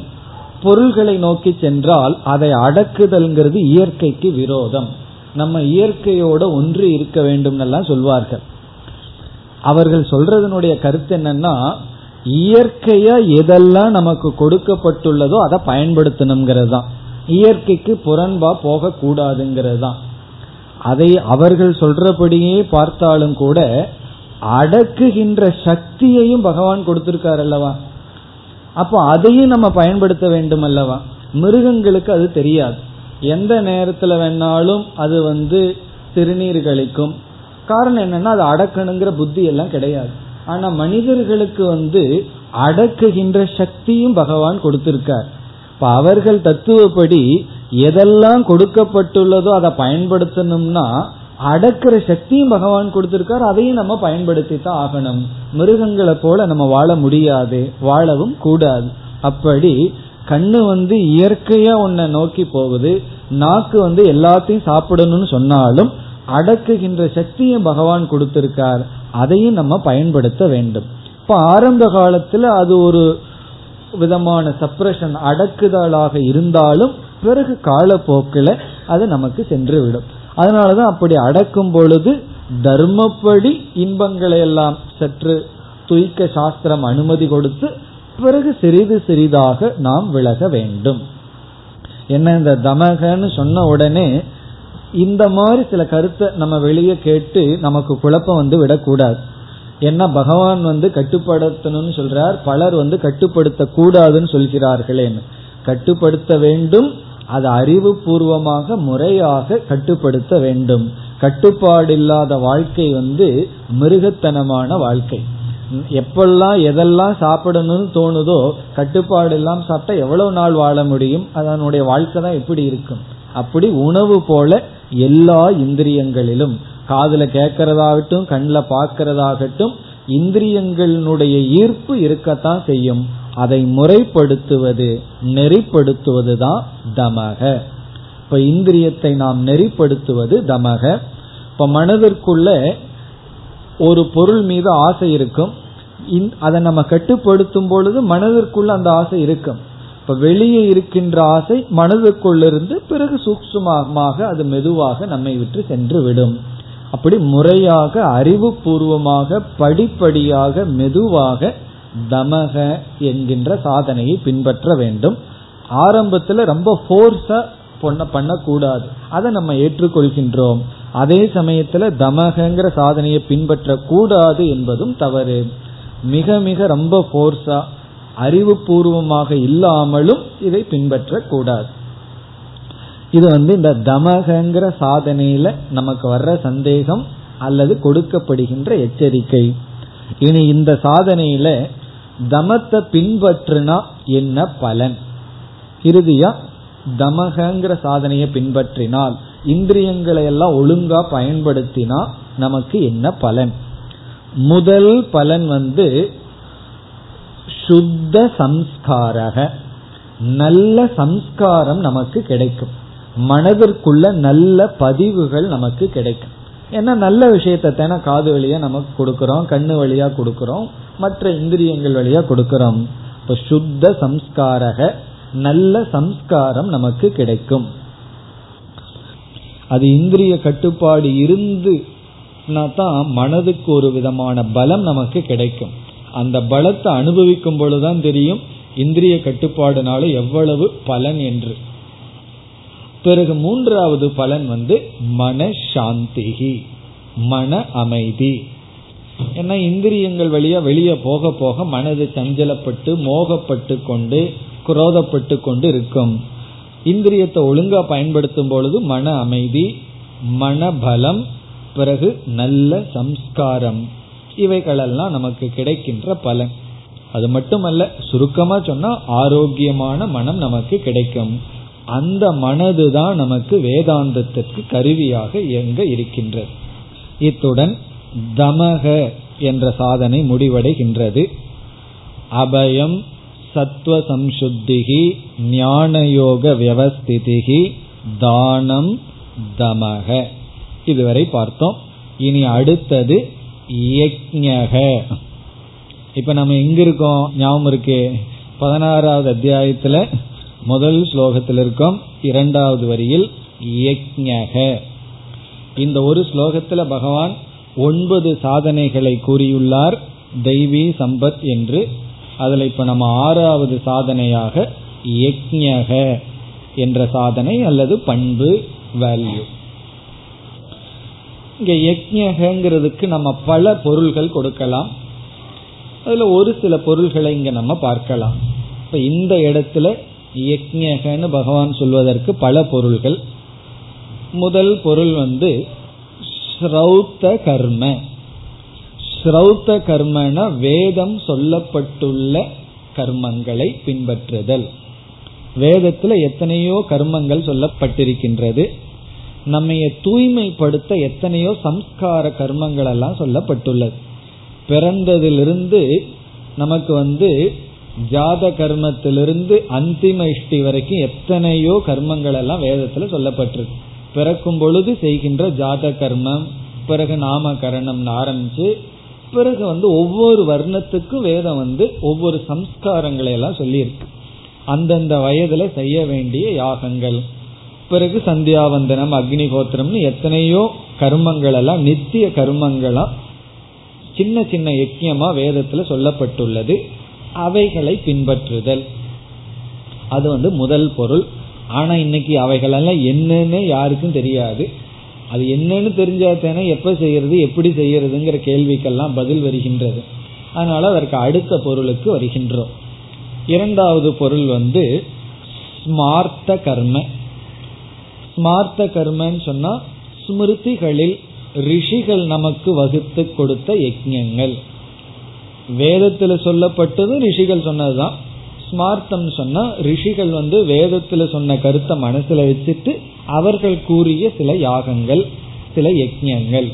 பொருள்களை நோக்கி சென்றால் அதை அடக்குதல்ங்கிறது இயற்கைக்கு விரோதம். நம்ம இயற்கையோட ஒன்று இருக்க வேண்டும் எல்லாம் சொல்வார்கள். அவர்கள் சொல்றதனுடைய கருத்து என்னன்னா, இயற்கையா எதெல்லாம் நமக்கு கொடுக்கப்பட்டுள்ளதோ அதை பயன்படுத்தணுங்கிறது தான், இயற்கைக்கு புறம்பா போக கூடாதுங்கிறது தான். அதை அவர்கள் சொல்றபடியே பார்த்தாலும் கூட அடக்குகின்ற சக்தியையும் பகவான் கொடுத்திருக்கார் அல்லவா, அப்போ அதையும் நம்ம பயன்படுத்த வேண்டும் அல்லவா. மிருகங்களுக்கு அது தெரியாது, எந்த நேரத்தில் வேணாலும் அது வந்து திருநீர் கழிக்கும். காரணம் என்னன்னா அது அடக்கணுங்கிற புத்தி எல்லாம் கிடையாது. ஆனா மனிதர்களுக்கு வந்து அடக்குகின்ற சக்தியும் பகவான் கொடுத்திருக்கார். இப்ப அவர்கள் தத்துவப்படி எதெல்லாம் கொடுக்கப்பட்டுள்ளதோ அதை பயன்படுத்தணும்னா அடக்கிற சக்தியும் பகவான் கொடுத்திருக்கார், அதையும் நம்ம பயன்படுத்தி தான் ஆகணும். மிருகங்களை போல நம்ம வாழ முடியாது, வாழவும் கூடாது. அப்படி கண்ணு வந்து இயற்கையா உன்னை நோக்கி போகுது, நாக்கு வந்து எல்லாத்தையும் சாப்பிடணும்னு சொன்னாலும் அடக்குகின்ற சக்தியும் பகவான் கொடுத்திருக்கார், அதையும் நம்ம பயன்படுத்த வேண்டும். இப்ப ஆரம்ப காலத்துல அது ஒரு விதமான சப்ரஷன் அடக்குதலாக இருந்தாலும் பிறகு காலப்போக்கில் அது நமக்கு சென்று விடும். அதனாலதான் அப்படி அடக்கும் பொழுது தர்மப்படி இன்பங்களை எல்லாம் சற்று துய்க்க சாஸ்திரம் அனுமதி கொடுத்து பிறகு சிறிது சிறிதாக நாம் விலக வேண்டும். என்ன இந்த தமகன்னு சொன்ன உடனே இந்த மாதிரி சில கருத்தை நம்ம வெளியே கேட்டு நமக்கு குழப்பம் வந்து விடக்கூடாது. என்ன பகவான் வந்து கட்டுப்படுத்தணும்னு சொல்றார், பலர் வந்து கட்டுப்படுத்த கூடாதுன்னு சொல்கிறார்களேன்னு. கட்டுப்படுத்த வேண்டும், அது அறிவுபூர்வமாக முறையாக கட்டுப்படுத்த வேண்டும். கட்டுப்பாடில்லாத வாழ்க்கை வந்து மிருகத்தனமான வாழ்க்கை. எப்பெல்லாம் எதெல்லாம் சாப்பிடணும்னு தோணுதோ கட்டுப்பாடு எல்லாம் சாப்பிட்டா எவ்வளவு நாள் வாழ முடியும்? அதனுடைய வாழ்க்கை தான் எப்படி இருக்கும்? அப்படி உணவு போல எல்லா இந்திரியங்களிலும், காதுல கேட்கறதாகட்டும் கண்ணில் பார்க்கறதாகட்டும், இந்திரியங்களினுடைய ஈர்ப்பு இருக்கத்தான் செய்யும். அதை முறைப்படுத்துவது நெறிப்படுத்துவதுதான் தமக. இப்ப இந்திரியத்தை நாம் நெறிப்படுத்துவது தமக. இப்ப மனதிற்குள்ள ஒரு பொருள் மீது ஆசை இருக்கும், அதை நம்ம கட்டுப்படுத்தும் பொழுது மனதிற்குள்ள அந்த ஆசை இருக்கும். இப்ப வெளியே இருக்கின்ற ஆசை மனதிற்குள்ளிருந்து பிறகு சூக்ஷ்மமாக அது மெதுவாக நம்மை விட்டு சென்று விடும். அப்படி முறையாக அறிவுபூர்வமாக படிப்படியாக மெதுவாக தமக என்கின்ற சாதனையை பின்பற்ற வேண்டும். ஆரம்பத்துல ரொம்ப ஃபோர்ஸா பண்ணக்கூடாது, அதை நம்ம ஏற்றுக்கொள்கின்றோம். அதே சமயத்துல தமகங்கிற சாதனையை பின்பற்ற கூடாது என்பதும் தவறு. மிக மிக ரொம்ப ஃபோர்ஸா அறிவுபூர்வமாக இல்லாமலும் இதை பின்பற்ற கூடாது. இது வந்து இந்த தமகங்கிற சாதனையில நமக்கு வர்ற சந்தேகம் அல்லது கொடுக்கப்படுகின்ற எச்சரிக்கை. இனி இந்த சாதனையில தமத்தை பின்பற்றினா என்ன பலன்? இறுதியா தமகங்கிற சாதனையை பின்பற்றினால், இந்திரியங்களை எல்லாம் ஒழுங்கா பயன்படுத்தினா நமக்கு என்ன பலன்? முதல் பலன் சுத்த சம்ஸ்காரக, நல்ல சம்ஸ்காரம் நமக்கு கிடைக்கும், மனதிற்குள்ள நல்ல பதிவுகள் நமக்கு கிடைக்கும். ஏன்னா நல்ல விஷயத்தான காது வழியா நமக்கு கொடுக்கிறோம், கண்ணு வழியா கொடுக்கிறோம், மற்ற இந்திரியங்கள் வழியா கொடுக்கிறோம். இப்ப சுத்த சம்ஸ்காரக, நல்ல சம்ஸ்காரம் நமக்கு கிடைக்கும். அது இந்திரிய கட்டுப்பாடு இருந்து தான் மனதுக்கு ஒரு விதமான பலம் நமக்கு கிடைக்கும். அந்த பலத்தை அனுபவிக்கும் பொழுதுதான் தெரியும் இந்திரிய கட்டுப்பாடுனால எவ்வளவு பலன் என்று. பிறகு மூன்றாவது பலன் மனசாந்தி, மன அமைதி. ஏன்னா இந்திரியங்கள் வழியா வெளியே போக போக மனது சஞ்சலப்பட்டு மோகப்பட்டு கொண்டு குரோதப்பட்டு கொண்டு இருக்கும். இந்திரியத்தை ஒழுங்கா பயன்படுத்தும் பொழுது மன அமைதி, மனபலம், பிறகு நல்ல சம்ஸ்காரம், இவைகளெல்லாம் நமக்கு கிடைக்கின்ற பலன். அது மட்டுமல்ல, சுருக்கமா சொன்னா ஆரோக்கியமான மனம் நமக்கு கிடைக்கும். அந்த மனதுதான் நமக்கு வேதாந்தத்திற்கு கருவியாக இயங்க இருக்கின்றது. இத்துடன் தமக என்ற சாதனை முடிவடைகின்றது. அபயம், சத்வ சம்சுத்திகி, ஞானயோக வியவஸ்திதிகி, தானம், தமக இதுவரை பார்த்தோம். இனி அடுத்தது யக்ஞக. இப்ப நம்ம எங்க இருக்கோம் ஞாபகம் இருக்கே? 16வது அத்தியாயத்துல முதல் ஸ்லோகத்தில் இருக்கும், 2வது வரியில் யக்ஞக. இந்த ஒரு ஸ்லோகத்துல பகவான் 9 சாதனைகளை கூறியுள்ளார் தெய்வீ சம்பத் என்று. அதுல இப்ப நம்ம 6வது சாதனையாக யக்ஞக என்ற சாதனை அல்லது பண்பு, வேல்யூ. இங்க யக்ஞகங்கிறதுக்கு நம்ம பல பொருள்கள் கொடுக்கலாம். அதுல ஒரு சில பொருள்களை இங்க நம்ம பார்க்கலாம். இப்ப இந்த இடத்துல யக்ஞகன்னு பகவான் சொல்வதற்கு பல பொருள்கள். முதல் பொருள் ஸ்ரௌத்த கர்ம. ஸ்ரௌத்த கர்மனா வேதம் சொல்லப்பட்டுள்ள கர்மங்களை பின்பற்றுதல். வேதத்துல எத்தனையோ கர்மங்கள் சொல்லப்பட்டிருக்கின்றது. நம்மைய தூய்மைப்படுத்த எத்தனையோ சம்ஸ்கார கர்மங்கள் எல்லாம் சொல்லப்பட்டுள்ளது. பிறந்ததிலிருந்து நமக்கு ஜாத கர்மத்திலிருந்து அந்திம இஷ்டி வரைக்கும் எத்தனையோ கர்மங்கள் எல்லாம் வேதத்துல சொல்லப்பட்டிருக்கு. பிறக்கும் பொழுது செய்கின்ற ஜாத கர்மம், பிறகு நாமகரணம் ஆரம்பிச்சு, பிறகு ஒவ்வொரு வர்ணத்துக்கும் வேதம் ஒவ்வொரு சம்ஸ்காரங்களை எல்லாம் சொல்லியிருக்கு. அந்தந்த வயதுல செய்ய வேண்டிய யாகங்கள், பிறகு சந்தியாவந்தனம், அக்னிஹோத்திரம்னு எத்தனையோ கர்மங்கள் எல்லாம் நித்திய கர்மங்களா சின்ன சின்ன யக்ஞமா வேதத்துல சொல்லப்பட்டுள்ளது. அவைகளை பின்பற்றுதல் அது முதல் பொருள். ஆனா இன்னைக்கு அவைகள் எல்லாம் என்னன்னு யாருக்கும் தெரியாது. அது என்னன்னு தெரிஞ்சாதானே எப்ப செய்யறது எப்படி செய்யறதுங்கிற கேள்விக்கெல்லாம் பதில் வருகின்றது. அதனால அதற்கு அடுத்த பொருளுக்கு வருகின்றோம். 2வது பொருள் ஸ்மார்த்த கர்ம. ஸ்மார்த்த கர்மன்னு சொன்னா ஸ்மிருதிகளில் ரிஷிகள் நமக்கு வகுத்து கொடுத்த யஜ்ஞங்கள். வேதத்துல சொல்லப்பட்டது ரிஷிகள் சொன்னதுதான். ஸ்மார்த்தம் சொன்னா ரிஷிகள் வேதத்துல சொன்ன கருத்தை மனசுல வச்சுட்டு அவர்கள் கூறிய சில யாகங்கள், சில யஜ்ஞங்கள்.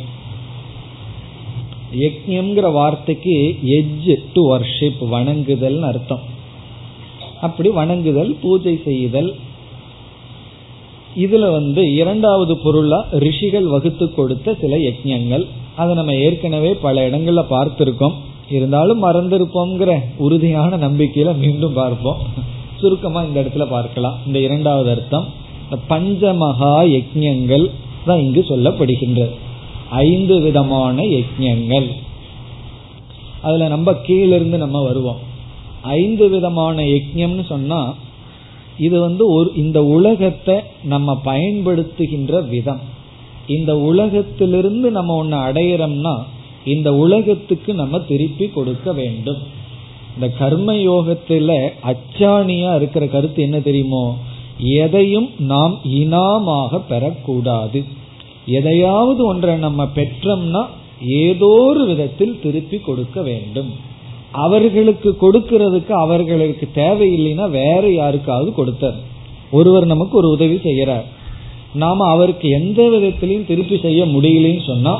யஜ்ஞம்ங்கிற வார்த்தைக்கு எஜ் டு வர்ஷிப், வணங்குதல் அர்த்தம். அப்படி வணங்குதல், பூஜை செய்தல். இதுல 2வது பொருளா ரிஷிகள் வகுத்து கொடுத்த சில யஜ்ஞங்கள். அதை நம்ம ஏற்கனவே பல இடங்கள்ல பார்த்திருக்கோம். இருந்தாலும் மறந்திருப்போம்ங்கிற உறுதியான நம்பிக்கையில மீண்டும் பார்ப்போம். சுருக்கமா இந்த இடத்துல பார்க்கலாம். இந்த 2வது அர்த்தம் பஞ்சமகா யஜ்ஞங்கள் தான் இங்கு சொல்லப்படுகின்றது. 5 விதமான யஜ்ஞங்கள். அதுல நம்ம கீழிருந்து நம்ம வருவோம். 5 விதமான யஜ்ஞம்னு சொன்னா இது ஒரு இந்த உலகத்தை நம்ம பயன்படுத்துகின்ற விதம். இந்த உலகத்திலிருந்து நம்ம ஒண்ணு அடையிறோம்னா இந்த உலகத்துக்கு நம்ம திருப்பி கொடுக்க வேண்டும். இந்த கர்மயோகத்துல அச்சாணியா இருக்கிற கருத்து என்ன தெரியுமோ? எதையும் நாம் இனாமாக பெறக்கூடாது. எதையாவது ஒன்றை நம்ம பெற்றோம்னா ஏதோ ஒரு விதத்தில் திருப்பி கொடுக்க வேண்டும். அவர்களுக்கு கொடுக்கறதுக்கு அவர்களுக்கு தேவையில்லைன்னா வேற யாருக்காவது கொடுத்தார். ஒருவர் நமக்கு ஒரு உதவி செய்யறார், நாம அவருக்கு எந்த விதத்திலையும் திருப்பி செய்ய முடியலன்னு சொன்னா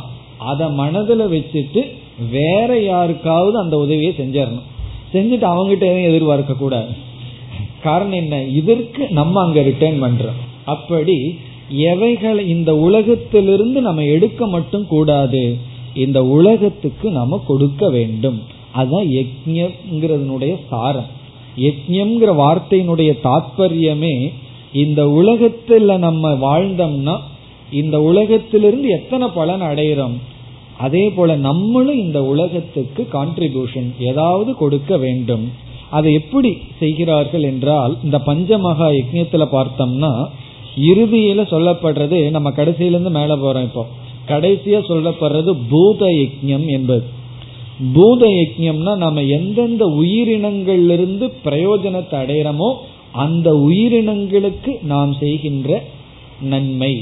அதை மனதில் வச்சுட்டு வேற யாருக்காவது அந்த உதவியை செஞ்சிடணும். செஞ்சுட்டு அவங்ககிட்ட எதுவும் எதிர்பார்க்க கூடாது. காரணம் என்ன, இதற்கு நம்ம அங்க ரிட்டர்ன் பண்றோம். அப்படி எவைகளை இந்த உலகத்திலிருந்து நம்ம எடுக்க மட்டும் கூடாது, இந்த உலகத்துக்கு நம்ம கொடுக்க வேண்டும். அதுதான் யஜ்ஞங்கிறதுனுடைய சாரம். யஜ்ஞங்கிற வார்த்தையினுடைய தாற்பயமே இந்த உலகத்துல நம்ம வாழ்ந்தோம்னா இந்த உலகத்திலிருந்து எத்தனை பலன் அடைகிறோம், அதே போல நம்மளும் இந்த உலகத்துக்கு கான்ட்ரிபியூஷன் ஏதாவது கொடுக்க வேண்டும். அதை எப்படி செய்கிறார்கள் என்றால், இந்த பஞ்சமகா யஜ்ஞத்துல பார்த்தோம்னா இறுதியில சொல்லப்படுறது, நம்ம கடைசியிலிருந்து மேல போறோம், இப்போ கடைசியா சொல்லப்படுறது பூத யஜ்ஞம் என்பது. பூத யஜ்ஞம்னா நம்ம எந்தெந்த உயிரினங்களிலிருந்து பிரயோஜனத்தை அடைகிறோமோ அந்த உயிரினங்களுக்கு நாம் செய்கின்ற நன்மை.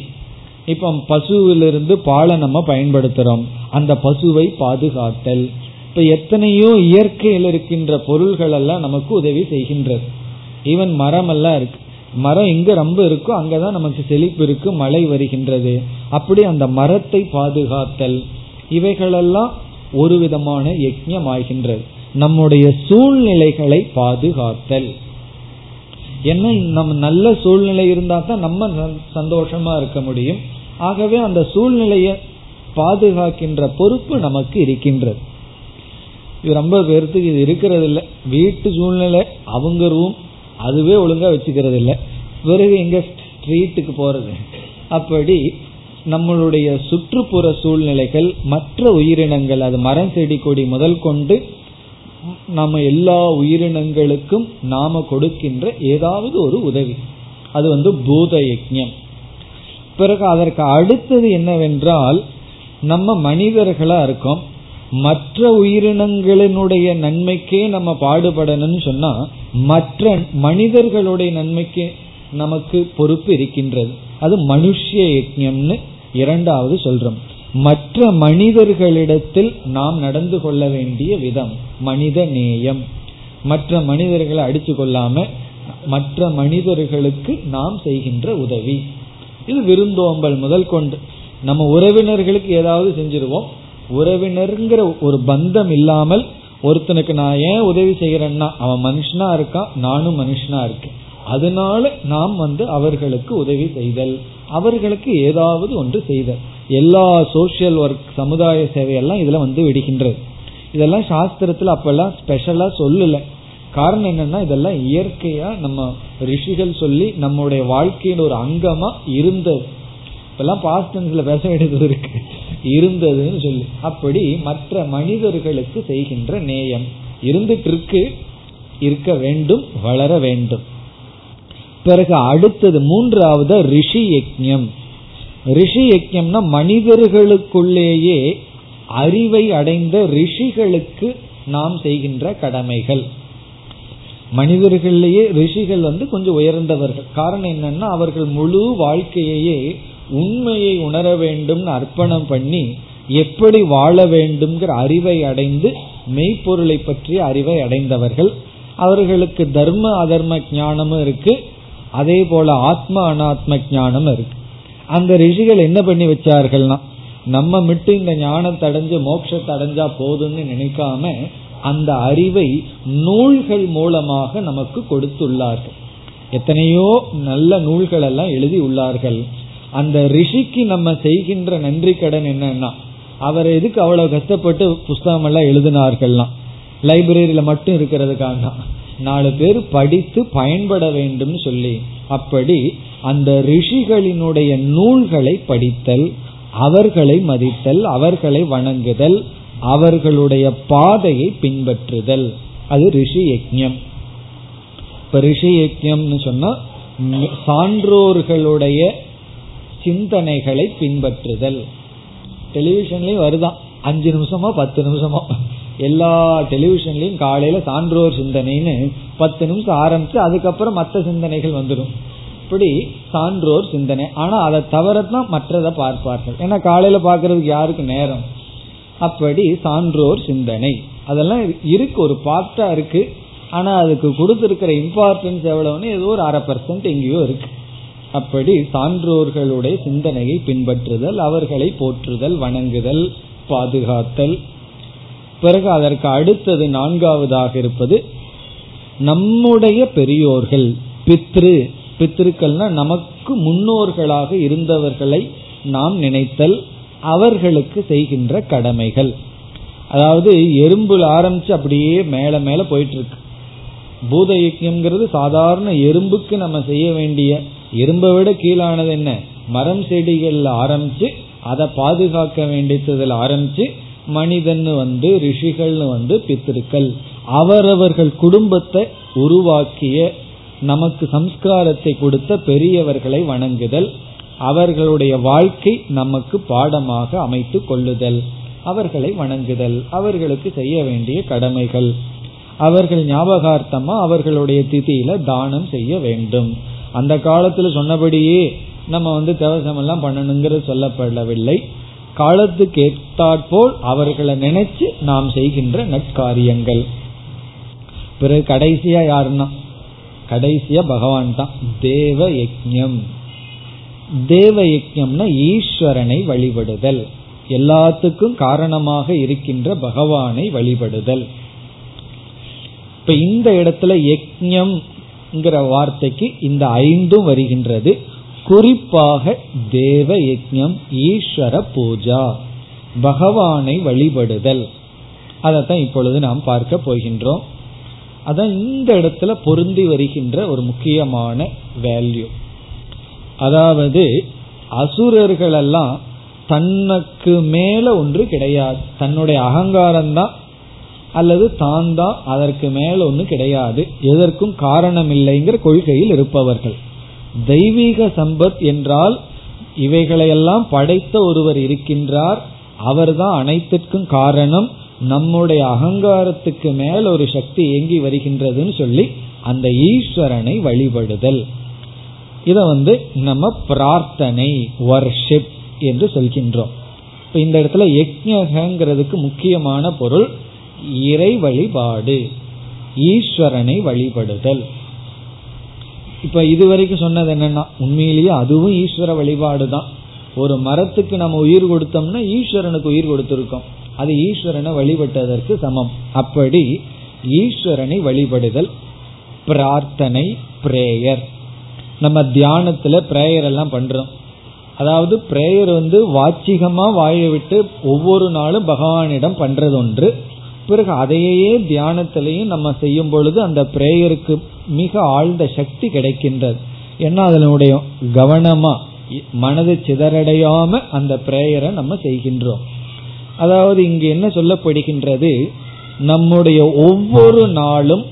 இப்ப பசுவிலிருந்து பாலை நம்ம பயன்படுத்துறோம், அந்த பசுவை பாதுகாத்தல். இப்ப எத்தனையோ இயற்கையில் இருக்கின்ற பொருள்கள் எல்லாம் நமக்கு உதவி செய்கின்றது. ஈவன் மரம் எல்லாம் இருக்கு, மரம் எங்க ரொம்ப இருக்கோ அங்கதான் நமக்கு செழிப்பு இருக்கு, மழை வருகின்றது. அப்படி அந்த மரத்தை பாதுகாத்தல், இவைகளெல்லாம் ஒரு விதமான யஜ்ஞம் ஆகின்றது. நம்முடைய சூழ்நிலைகளை பாதுகாத்தல். ஏன்னா நம்ம நல்ல சூழ்நிலை இருந்தா தான் நம்ம சந்தோஷமா இருக்க முடியும். ஆகவே அந்த சூழ்நிலையை பாதுகாக்கின்ற பொறுப்பு நமக்கு இருக்கின்றது. இது ரொம்ப பேர்த்துக்கு இது இருக்கிறது இல்லை. வீட்டு சூழ்நிலை அவங்க ரூம் அதுவே ஒழுங்கா வச்சுக்கிறது இல்லை, பிறகு எங்க ஸ்ட்ரீட்டுக்கு போறது. அப்படி நம்மளுடைய சுற்றுப்புற சூழ்நிலைகள், மற்ற உயிரினங்கள், அது மரம் செடி கொடி முதல் கொண்டு நம்ம எல்லா உயிரினங்களுக்கும் நாம கொடுக்கின்ற ஏதாவது ஒரு உதவி, அது பூத யஜ்ஞம். பிறகு அதற்கு அடுத்தது என்னவென்றால், நம்ம மனிதர்களா இருக்கோம், மற்ற உயிரினங்களினுடைய நன்மைக்கே நம்ம பாடுபடணும்னு சொன்னா மற்ற மனிதர்களுடைய நன்மைக்கு நமக்கு பொறுப்பு இருக்கின்றது. அது மனுஷ்ய யஜ்ஞம்னு இரண்டாவது சொல்றோம். மற்ற மனிதர்களிடத்தில் நாம் நடந்து கொள்ள வேண்டிய விதம், மனித நேயம். மற்ற மனிதர்களை அடித்து கொள்ளாம மற்ற மனிதர்களுக்கு நாம் செய்கின்ற உதவி, இது விருந்தோம்பல் முதல் கொண்டு. நம்ம உறவினர்களுக்கு ஏதாவது செஞ்சிருவோம், உறவினருங்கிற ஒரு பந்தம் இல்லாமல் ஒருத்தனுக்கு நான் ஏன் உதவி செய்கிறேன்னா, அவன் மனுஷனா இருக்கான், நானும் மனுஷனா இருக்கேன், அதனால நாம் அவர்களுக்கு உதவி செய்தல், அவர்களுக்கு ஏதாவது ஒன்று செய்தல். எல்லா சோசியல் ஒர்க், சமுதாய சேவையெல்லாம் இதுல விடுகின்றது. இதெல்லாம் சாஸ்திரத்துல அப்பெல்லாம் ஸ்பெஷலா சொல்லல. காரணம் என்னன்னா, இதெல்லாம் இயற்கையா நம்ம ரிஷிகள் சொல்லி நம்முடைய வாழ்க்கையின் ஒரு அங்கமா இருந்தது. இப்பெல்லாம் பாஸ்ட் டென்ஸ்ல பேச வேண்டியது இருக்கு, இருந்ததுன்னு சொல்லி. அப்படி மற்ற மனிதர்களுக்கு செய்கின்ற நேயம் இருந்துட்டு இருக்கு, இருக்க வேண்டும், வளர வேண்டும். பிறகு அடுத்தது மூன்றாவது ரிஷி யஜ்ஞம். ரிஷி யஜ்ஞம்னா மனிதர்களுக்குள்ளேயே அறிவை அடைந்த ரிஷிகளுக்கு நாம் செய்கின்ற கடமைகள். மனிதர்களிலேயே ரிஷிகள் கொஞ்சம் உயர்ந்தவர்கள். காரணம் என்னன்னா, அவர்கள் முழு வாழ்க்கையே உண்மையை உணர வேண்டும், அர்ப்பணம் பண்ணி எப்படி வாழ வேண்டும்ங்கிற அறிவை அடைந்து மெய்ப்பொருளை பற்றிய அறிவை அடைந்தவர்கள். அவர்களுக்கு தர்ம அதர்ம ஞானமும் இருக்கு, அதே போல ஆத்ம அனாத்ம ஞானமும் இருக்கு. அந்த ரிஷிகள் என்ன பண்ணி வச்சார்கள்னா, நம்ம மட்டும் இந்த ஞானத்தை அடைஞ்சு மோட்சத்தை அடைஞ்சா போதும்னு நினைக்காம அந்த அறிவை நூல்கள் மூலமாக நமக்கு கொடுத்துள்ளார்கள். எத்தனையோ நல்ல நூல்கள் எல்லாம் எழுதி உள்ளார்கள். அந்த ரிஷிக்கு நம்ம செய்கின்ற நன்றி கடன் என்னன்னா, அவர் எதுக்கு அவ்வளவு கஷ்டப்பட்டு புஸ்தகம் எல்லாம் எழுதினார்கள்லாம், லைப்ரரியில மட்டும் இருக்கிறதுக்காக, நாலு பேர் படித்து பயன்பட வேண்டும் சொல்லி. அப்படி அந்த ரிஷிகளினுடைய நூல்களை படித்தல், அவர்களை மதித்தல், அவர்களை வணங்குதல், அவர்களுடைய பாதையை பின்பற்றுதல், அது ரிஷி யஜ்ஞம். இப்ப ரிஷி யஜ்ஞம்னு சொன்னா சான்றோர்களுடைய சிந்தனைகளை பின்பற்றுதல். டெலிவிஷன்லயும் வருதான், 5 நிமிஷமோ 10 நிமிஷமோ, எல்லா டெலிவிஷன்லயும் காலையில சான்றோர் சிந்தனைன்னு 10 நிமிஷம் ஆரம்பிச்சு அதுக்கப்புறம் மற்ற சிந்தனைகள் வந்துடும். இப்படி சான்றோர் சிந்தனை, ஆனா அதை தவிரத்தான் மற்றதை பார்ப்பார்கள், ஏன்னா காலையில பாக்குறதுக்கு யாருக்கு நேரம். அப்படி சான்றோர் சிந்தனை அதெல்லாம் இருக்கு, ஒரு பாட்டா இருக்கு, ஆனா அதுக்கு கொடுத்திருக்கிற இம்பார்ட்டன்ஸ் எவ்வளவுன்னு ஏதோ ஒரு 0.5% எங்கேயோ இருக்கு. அப்படி சான்றோர்களுடைய சிந்தனையை பின்பற்றுதல், அவர்களை போற்றுதல், வணங்குதல், பாதுகாத்தல். பிறகு அதற்கு அடுத்தது நான்காவதாக இருப்பது நம்முடைய பெரியோர்கள், பித்ருக்கள்னா நமக்கு முன்னோர்களாக இருந்தவர்களை நாம் நினைத்தல், அவர்களுக்கு செய்கின்ற கடமைகள். அதாவது எறும்புல ஆரம்பிச்சு அப்படியே மேல மேல போயிட்டு இருக்கு. பூத யஜ்யம்ங்கிறது சாதாரண எறும்புக்கு நம்ம செய்ய வேண்டிய, எறும்பை விட கீழானது என்ன, மரம் செடிகள்ல ஆரம்பிச்சு அதை பாதுகாக்க வேண்டியதுல ஆரம்பிச்சு மனிதன் ரிஷிகள்னு பித்திருக்கள் அவரவர்கள் குடும்பத்தை உருவாக்கிய, நமக்கு சம்ஸ்காரத்தை கொடுத்த பெரியவர்களை வணங்குதல், அவர்களுடைய வாழ்க்கை நமக்கு பாடமாக அமைத்து கொள்ளுதல், அவர்களை வணங்குதல், அவர்களுக்கு செய்ய வேண்டிய கடமைகள். அவர்கள் ஞாபகார்த்தமா அவர்களுடைய திதியில தானம் செய்ய வேண்டும். அந்த காலத்துல சொன்னபடியே நம்ம தேவசம் எல்லாம் பண்ணணுங்கிறது சொல்லப்படவில்லை. காலத்துக்கு ஏற்றாற்போல் அவர்களை நினைச்சு நாம் செய்கின்ற நற்காரியங்கள். பிறகு கடைசியா யாருன்னா, கடைசியா பகவான் தான். தேவ யஜ்ஞம், தேவ யஜ்ஞம்னா ஈஸ்வரனை வழிபடுதல், எல்லாத்துக்கும் காரணமாக இருக்கின்ற பகவானை வழிபடுதல். இப்ப இந்த இடத்துல யஜ்ஞம்ங்கிற வார்த்தைக்கு இந்த ஐந்தும் வருகின்றது. குறிப்பாக தேவ யஜ்ஞம், ஈஸ்வர பூஜா, பகவானை வழிபடுதல், அதைத்தான் இப்பொழுது நாம் பார்க்க போகின்றோம். அதான் இந்த இடத்துல பொருந்தி வருகின்ற ஒரு முக்கியமான வேல்யூ. அதாவது அசுரர்களெல்லாம் தன்னுக்கு மேல ஒன்று கிடையாது, தன்னுடைய அகங்காரம்தான் அல்லது தான் தான், அதற்கு மேல ஒன்று கிடையாது, எதற்கும் காரணம் இல்லைங்கிற கொள்கையில் இருப்பவர்கள். தெய்வீக சம்பத் என்றால் இவைகளையெல்லாம் படைத்த ஒருவர் இருக்கின்றார், அவர்தான் அனைத்திற்கும் காரணம், நம்முடைய அகங்காரத்துக்கு மேல் ஒரு சக்தி இயங்கி வருகின்றதுன்னு சொல்லி அந்த ஈஸ்வரனை வழிபடுதல், இத நம்ம பிரார்த்தனை, வர்ஷிப் என்று சொல்கின்றோம். இப்ப இந்த இடத்துல யக்ஞங்கிறதுக்கு முக்கியமான பொருள் இறை வழிபாடு, ஈஸ்வரனை வழிபடுதல். இப்ப இதுவரைக்கும் சொன்னது என்னன்னா, உண்மையிலேயே அதுவும் ஈஸ்வர வழிபாடு தான். ஒரு மரத்துக்கு நம்ம உயிர் கொடுத்தோம்னா ஈஸ்வரனுக்கு உயிர் கொடுத்திருக்கோம், அது ஈஸ்வரனை வழிபட்டதற்கு சமம். அப்படி ஈஸ்வரனை வழிபடுதல், பிரார்த்தனை, பிரேயர். நம்ம தியானத்துல பிரேயர் எல்லாம் பண்றோம். அதாவது பிரேயர் வாச்சிகமா வாயை விட்டு ஒவ்வொரு நாளும் பகவானிடம் பண்றது ஒன்று, பிறகு அதையே தியானத்திலையும் நம்ம செய்யும் பொழுது அந்த பிரேயருக்கு மிக ஆழ்ந்த சக்தி கிடைக்கின்றது. ஏன்னா அதனுடைய கவனமா மனது சிதறடையாம அந்த பிரேயரை நம்ம செய்கின்றோம். அதாவது இங்கு என்ன சொல்லப்படுகின்றது, நம்முடைய ஒவ்வொரு நாளும்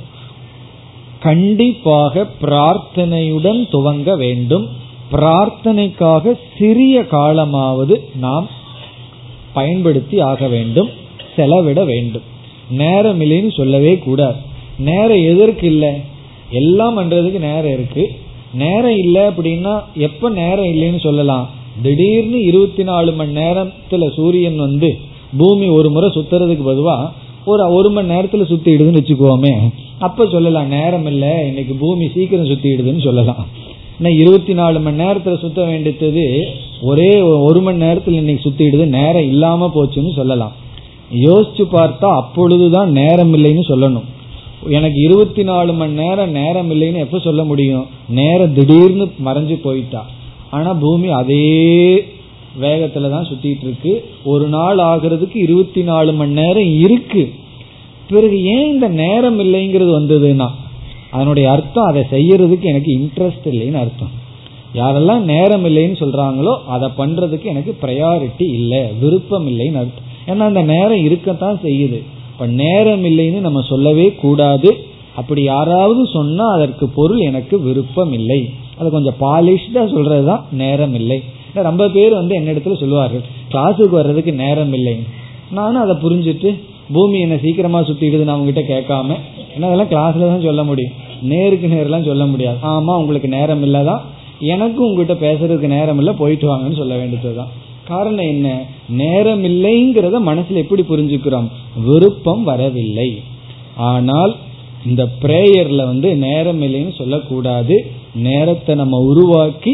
கண்டிப்பாக பிரார்த்தனையுடன் துவங்க வேண்டும். பிரார்த்தனைக்காக சிறிய காலமாவது நாம் பயன்படுத்தி ஆக வேண்டும், செலவிட வேண்டும். நேரம் இல்லைன்னு சொல்லவே கூடாது. நேரம் எதற்கு இல்லை, எல்லாம் பண்றதுக்கு நேரம் இருக்கு. நேரம் இல்லை அப்படின்னா எப்ப நேரம் இல்லைன்னு சொல்லலாம், திடீர்னு 24 மணி நேரத்துல சூரியன் பூமி ஒரு முறை சுத்துறதுக்கு பொதுவா ஒரு மணி நேரத்துல சுத்திடுதுன்னு வச்சுக்கோமே, அப்ப சொல்லலாம் நேரம் இல்லை, இன்னைக்கு பூமி சீக்கிரம் சுத்திடுதுன்னு சொல்லலாம். ஏன்னா 24 மணி நேரத்துல சுத்த வேண்டியது ஒரே ஒரு மணி நேரத்துல இன்னைக்கு சுத்திடுது, நேரம் இல்லாம போச்சுன்னு சொல்லலாம். யோசிச்சு பார்த்தா அப்பொழுதுதான் நேரம் இல்லைன்னு சொல்லணும். எனக்கு 24 மணி நேரம் நேரம் இல்லைன்னு எப்ப சொல்ல முடியும், நேரம் திடீர்னு மறைஞ்சு போயிட்டா. ஆனா பூமி அதே வேகத்துல தான் சுத்திட்டு இருக்கு. ஒரு நாள் ஆகிறதுக்கு 24 மணி நேரம் இருக்கு. பிறகு ஏன் இந்த நேரம் இல்லைங்கிறது வந்ததுன்னா அதனுடைய அர்த்தம் அதை செய்யறதுக்கு எனக்கு இன்ட்ரெஸ்ட் இல்லைன்னு அர்த்தம். யாரெல்லாம் நேரம் இல்லைன்னு சொல்றாங்களோ அதை பண்றதுக்கு எனக்கு ப்ரையாரிட்டி இல்லை, விருப்பம் இல்லைன்னு அர்த்தம். ஏன்னா அந்த நேரம் இருக்கத்தான் செய்யுது. இப்ப நேரம் இல்லைன்னு நம்ம சொல்லவே கூடாது. அப்படி யாராவது சொன்னா அதற்கு பொருள் எனக்கு விருப்பம் இல்லை, அது கொஞ்சம் பாலிஷ்டா சொல்றதுதான் நேரம் இல்லை. ரொம்ப பேர் என்னிடத்துல சொல்லுவார்கள், கிளாஸுக்கு வர்றதுக்கு நேரம் இல்லைன்னு. நானும் அதை புரிஞ்சுட்டு பூமி என்ன சீக்கிரமா சுத்திடுது நான் உங்ககிட்ட கேட்காம, ஏன்னா அதெல்லாம் கிளாஸ்ல தான் சொல்ல முடியும், நேருக்கு நேரெல்லாம் சொல்ல முடியாது. ஆமா உங்களுக்கு நேரம் இல்லதான், எனக்கும் உங்ககிட்ட பேசுறதுக்கு நேரம் இல்லை, போயிட்டு வாங்கன்னு சொல்ல வேண்டியதுதான். காரணம் என்ன, நேரம் இல்லைங்கிறத மனசுல எப்படி புரிஞ்சுக்கிறோம், விருப்பம் வரவில்லை. ஆனால் இந்த பிரேயர்ல நேரம் இல்லைன்னு சொல்லக்கூடாது, நேரத்தை நம்ம உருவாக்கி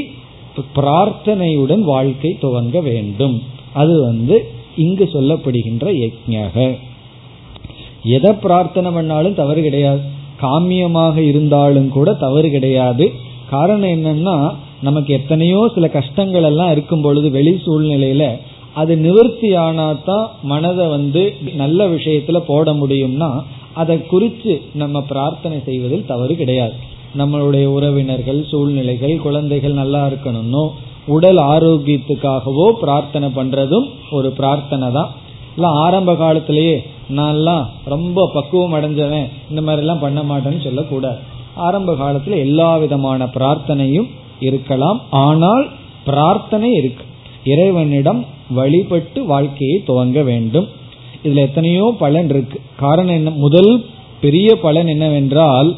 பிரார்த்தனையுடன் வாழ்க்கை துவங்க வேண்டும். அது இங்கு சொல்லப்படுகின்ற யஜ்ஞம். எதை பிரார்த்தனை பண்ணாலும் தவறு கிடையாது, காமியமாக இருந்தாலும் கூட தவறு கிடையாது. காரணம் என்னன்னா, நமக்கு எத்தனையோ சில கஷ்டங்கள் எல்லாம் இருக்கும் பொழுது வெளி சூழ்நிலையில அது நிவர்த்தி ஆனாதான் மனதை நல்ல விஷயத்துல போட முடியும்னா அதை குறித்து நம்ம பிரார்த்தனை செய்வதில் தவறு கிடையாது. நம்மளுடைய உறவினர்கள், சூழ்நிலைகள், குழந்தைகள் நல்லா இருக்கணும்னோ உடல் ஆரோக்கியத்துக்காகவோ பிரார்த்தனை பண்றதும் ஒரு பிரார்த்தனை தான். இல்ல ஆரம்ப காலத்திலேயே நான்லாம் ரொம்ப பக்குவம் அடைஞ்சவன், இந்த மாதிரி எல்லாம் பண்ண மாட்டேன்னு சொல்லக்கூடாது. ஆரம்ப காலத்துல எல்லா விதமான பிரார்த்தனையும் இருக்கலாம். ஆனால் பிரார்த்தனை இருக்கு, இறைவனிடம் வழிபட்டு வாழ்க்கையை துவங்க வேண்டும். இதுல எத்தனையோ பலன் இருக்கு. காரணம் என்ன, முதல் பெரிய பலன் என்னவென்றால்,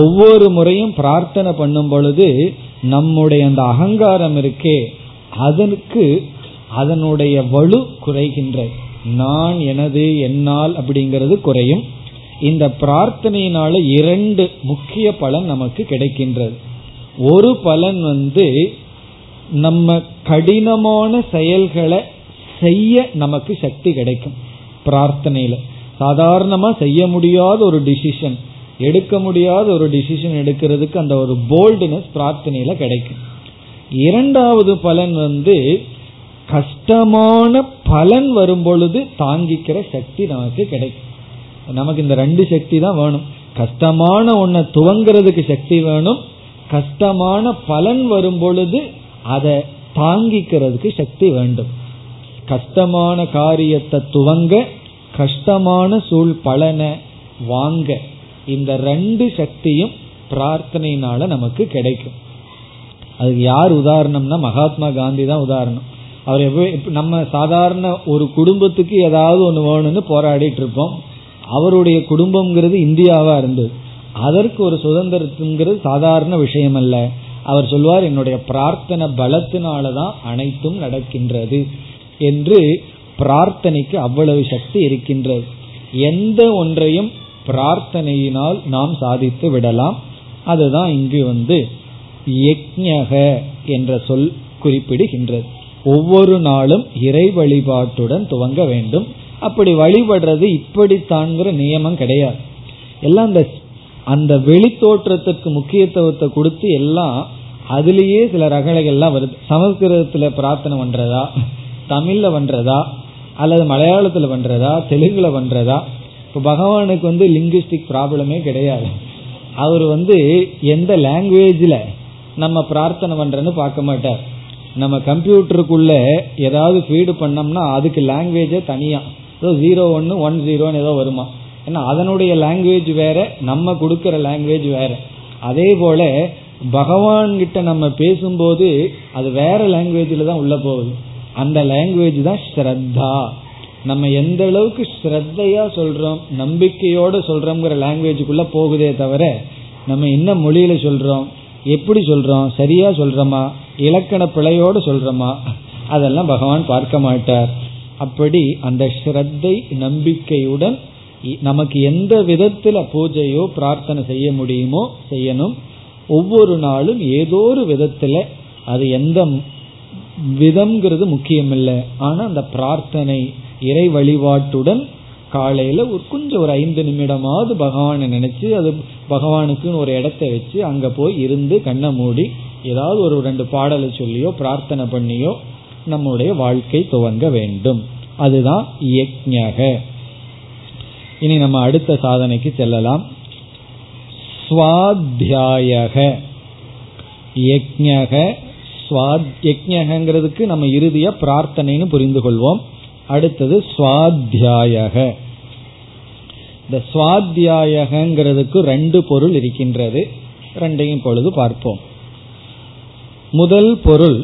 ஒவ்வொரு முறையும் பிரார்த்தனை பண்ணும் பொழுது நம்முடைய அந்த அகங்காரம் இருக்கே, அதற்கு அதனுடைய வலு குறைகின்ற, நான், எனது, என்னால் அப்படிங்கிறது குறையும். இந்த பிரார்த்தனையினால இரண்டு முக்கிய பலன் நமக்கு கிடைக்கின்றது. ஒரு பலன் நம்ம கடினமான செயல்களை செய்ய நமக்கு சக்தி கிடைக்கும். பிரார்த்தனையில சாதாரணமா செய்ய முடியாத ஒரு டிசிஷன், எடுக்க முடியாத ஒரு டிசிஷன் எடுக்கிறதுக்கு அந்த ஒரு போல்டுனஸ் பிரார்த்தனையில கிடைக்கும். இரண்டாவது பலன் கஷ்டமான பலன் வரும் பொழுது தாங்கிக்கிற சக்தி நமக்கு கிடைக்கும். நமக்கு இந்த ரெண்டு சக்தி தான் வேணும். கஷ்டமான ஒன்றை துவங்கிறதுக்கு சக்தி வேணும், கஷ்டமான பலன் வரும் பொழுது அதை தாங்கிக்கிறதுக்கு சக்தி வேண்டும். கஷ்டமான காரியத்தை துவங்க, கஷ்டமான சூழ் பலனை வாங்க, இந்த ரெண்டு சக்தியும் பிரார்த்தனையினால நமக்கு கிடைக்கும். அதுக்கு யார் உதாரணம்னா மகாத்மா காந்தி தான் உதாரணம். அவர், நம்ம சாதாரண ஒரு குடும்பத்துக்கு ஏதாவது ஒன்று வேணும்னு போராடிட்டு இருப்போம். அவருடைய குடும்பம்ங்கிறது இந்தியாவா இருந்தது. அதற்கு ஒரு சுதந்திரத்துங்கிறது சாதாரண விஷயம் அல்ல. அவர் சொல்வார், என்னுடைய பிரார்த்தனை பலத்தினாலதான் அனைத்தும் நடக்கின்றது என்று. பிரார்த்தனைக்கு அவ்வளவு சக்தி இருக்கின்றது. எந்த ஒன்றையும் பிரார்த்தனையினால் நாம் சாதித்து விடலாம். அதுதான் இங்கு யக்ஞக என்ற சொல் குறிப்பிடுகின்றது. ஒவ்வொரு நாளும் இறை வழிபாட்டுடன் துவங்க வேண்டும். அப்படி வழிபடுறது இப்படித்தான்ங்கிற நியமம் கிடையாது. எல்லாம் அந்த வெளி தோற்றத்துக்கு முக்கியத்துவத்தை கொடுத்து எல்லாம் அதுலேயே சில ரகளைகள்லாம் வருது. சமஸ்கிருதத்துல பிரார்த்தனை பண்றதா, தமிழ்ல பண்றதா, அல்லது மலையாளத்துல பண்றதா, தெலுங்குல பண்றதா. இப்போ பகவானுக்கு லிங்குஸ்டிக் ப்ராப்ளமே கிடையாது. அவர் எந்த லாங்குவேஜில் நம்ம பிரார்த்தனை பண்றன்னு பார்க்க மாட்டார். நம்ம கம்ப்யூட்டருக்குள்ள ஏதாவது ஃபீடு பண்ணோம்னா அதுக்கு லாங்குவேஜே தனியா, ஏதோ 01 10 ஏதோ வருமா, ஏன்னா அதனுடைய லாங்குவேஜ் வேற, நம்ம கொடுக்குற லாங்குவேஜ் வேற. அதே போல பகவான்கிட்ட நம்ம பேசும்போது அது வேற லாங்குவேஜில் தான் உள்ள போகுது. அந்த லாங்குவேஜ் தான் ஸ்ரத்தா. நம்ம எந்த அளவுக்கு ஸ்ரத்தையா சொல்றோம், நம்பிக்கையோட சொல்றோம்ங்கிற லாங்குவேஜுக்குள்ள போகுதே தவிர, நம்ம என்ன மொழியில சொல்றோம், எப்படி சொல்றோம், சரியா சொல்றோமா, இலக்கண பிழையோடு சொல்றோமா, அதெல்லாம் பகவான் பார்க்க மாட்டார். அப்படி அந்த ஸ்ரத்தை, நம்பிக்கையுடன் நமக்கு எந்த விதத்துல பூஜையோ பிரார்த்தனை செய்ய முடியுமோ செய்யணும். ஒவ்வொரு நாளும் ஏதோ ஒரு விதத்துல, அது எந்த விதம்ங்கிறது முக்கியமில்லை, ஆனா அந்த பிரார்த்தனை இறை வழிபாட்டுடன் காலையில கொஞ்சம் ஒரு 5 நிமிடமாவது பகவானை நினைச்சு, அது பகவானுக்குன்னு ஒரு இடத்தை வச்சு அங்க போய் இருந்து கண்ணை மூடி ஏதாவது ஒரு 2 பாடலை சொல்லியோ பிரார்த்தனை பண்ணியோ நம்முடைய வாழ்க்கை துவங்க வேண்டும். அதுதான் யக்ஞக. இனி நம்ம அடுத்த சாதனைக்கு செல்லலாம். ஸ்வாத்யாயக. யக்ஞக யக்ஞகங்கிறதுக்கு நம்ம இறுதியா பிரார்த்தனைன்னு புரிந்து கொள்வோம். அடுத்தது ஸ்வாத்யாயக. இந்த ஸ்வாத்யாயகங்கிறதுக்கு 2 பொருள் இருக்கின்றது. ரெண்டையும் பொழுது பார்ப்போம். முதல் பொருள்,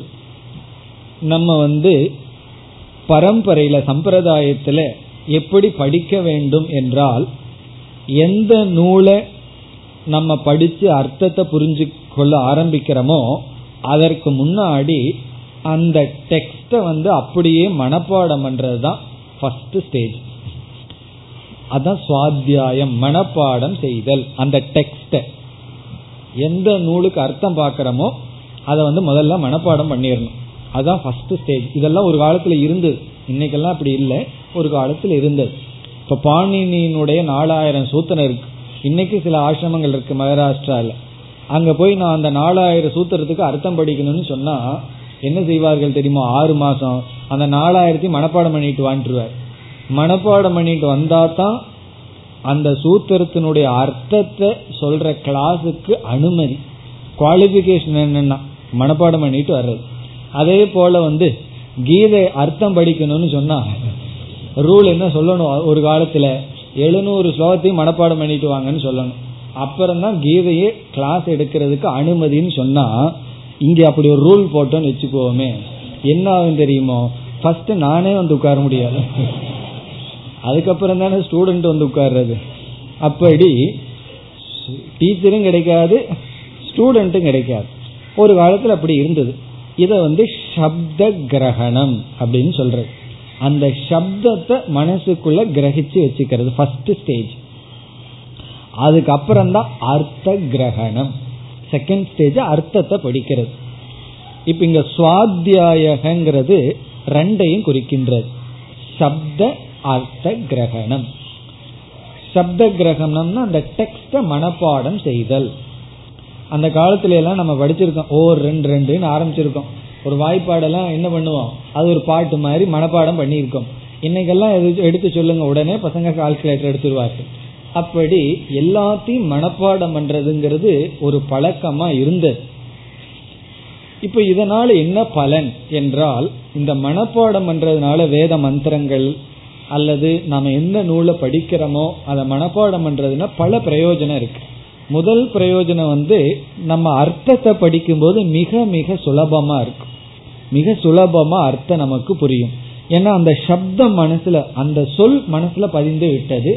நம்ம பரம்பரையில, சம்பிரதாயத்துல எப்படி படிக்க வேண்டும் என்றால், எந்த நூலை நம்ம படிச்சு அர்த்தத்தை புரிஞ்சு கொள்ள ஆரம்பிக்கிறோமோ அதற்கு முன்னாடி அந்த டெக்ஸ்ட அப்படியே மனப்பாடம் பண்றதுதான் ஃபர்ஸ்ட் ஸ்டேஜ். அதான் சுவாத்தியாயம், மனப்பாடம் செய்தல். அந்த டெக்ஸ்ட, எந்த நூலுக்கு அர்த்தம் பார்க்கிறோமோ அதை முதல்ல மனப்பாடம் பண்ணிடணும். அதுதான் ஃபர்ஸ்ட் ஸ்டேஜ். இதெல்லாம் ஒரு காலத்துல இருந்தது, இன்னைக்கெல்லாம் அப்படி இல்லை, ஒரு காலத்துல இருந்தது. இப்ப பாணினியினுடைய 4000 சூத்திரம் இருக்கு. இன்னைக்கு சில ஆசிரமங்கள் இருக்கு மகாராஷ்டிரால, அங்க போய் நான் அந்த 4000 சூத்திரத்துக்கு அர்த்தம் படிக்கணும்னு சொன்னா என்ன செய்வார்கள் தெரியுமா? 6 மாசம் அந்த 4000 மனப்பாடம் பண்ணிட்டு வாண்டுருவார். மனப்பாடம் பண்ணிட்டு வந்தா தான் அந்த சூத்திரத்தினுடைய அர்த்தத்தை சொல்ற கிளாஸுக்கு அனுமதி. குவாலிபிகேஷன் என்னன்னா மனப்பாடம் பண்ணிட்டு வர்றது. அதே போல கீதை அர்த்தம் படிக்கணும்னு சொன்னா ரூல் என்ன சொல்லணும்? ஒரு காலத்துல 700 ஸ்லோகத்தையும் மனப்பாடம் பண்ணிட்டு வாங்கன்னு சொல்லணும். அப்புறம்தான் கீதையே கிளாஸ் எடுக்கிறதுக்கு அனுமதின்னு சொன்னா, இங்க அப்படி ஒரு ரூல் போட்டோன்னு வச்சுக்கோமே, என்ன ஆகும் தெரியுமோ? ஃபர்ஸ்ட் நானே உட்கார முடியாது, அதுக்கப்புறம் தானே ஸ்டூடெண்ட் உட்கார்றது. அப்படி டீச்சரும் கிடைக்காது, ஸ்டூடெண்ட்டும் கிடைக்காது. ஒரு காலத்துல அப்படி இருந்தது. இதை சப்த கிரகணம் அப்படின்னு சொல்றது. அந்த சப்தத்தை மனசுக்குள்ள கிரகிச்சு வச்சுக்கிறது ஃபர்ஸ்ட் ஸ்டேஜ். அதுக்கப்புறம்தான் அர்த்த கிரகணம், செகண்ட் ஸ்டேஜ், அர்த்தத்தை படிக்கிறது. இப்ப இங்க சுவாத்தியாயகிறது ரெண்டையும் குறிக்கின்றது, சப்த அர்த்த கிரகணம். சப்த கிரகணம்னா அந்த டெக்ஸ்ட மனப்பாடம் செய்தல். அந்த காலத்துல எல்லாம் நம்ம படிச்சிருக்கோம், ஓ ரெண்டு ரெண்டுன்னு ஆரம்பிச்சிருக்கோம். ஒரு வாய்ப்பாடெல்லாம் என்ன பண்ணுவோம்? அது ஒரு பாட்டு மாதிரி மனப்பாடம் பண்ணியிருக்கோம். இன்னைக்கெல்லாம் எடுத்து சொல்லுங்க, உடனே பசங்க கால்குலேட்டர் எடுத்துருவார்கள். அப்படி எல்லாத்தையும் மனப்பாடம் பண்றதுங்கிறது ஒரு பழக்கமா இருந்தது. இப்ப இதனால என்ன பலன் என்றால், இந்த மனப்பாடம் பண்றதுனால வேத மந்திரங்கள் அல்லது நாம எந்த நூலை படிக்கிறோமோ அதை மனப்பாடம் பண்றதுன்னா பல பிரயோஜனம் இருக்கு. முதல் பிரயோஜனம் நம்ம அர்த்தத்தை படிக்கும்போது மிக மிக சுலபமா இருக்கும். மிக சுலபமா அர்த்தம் நமக்கு புரியும். ஏன்னா அந்த சப்தம் மனசுல, அந்த சொல் மனசுல பதிந்து விட்டது.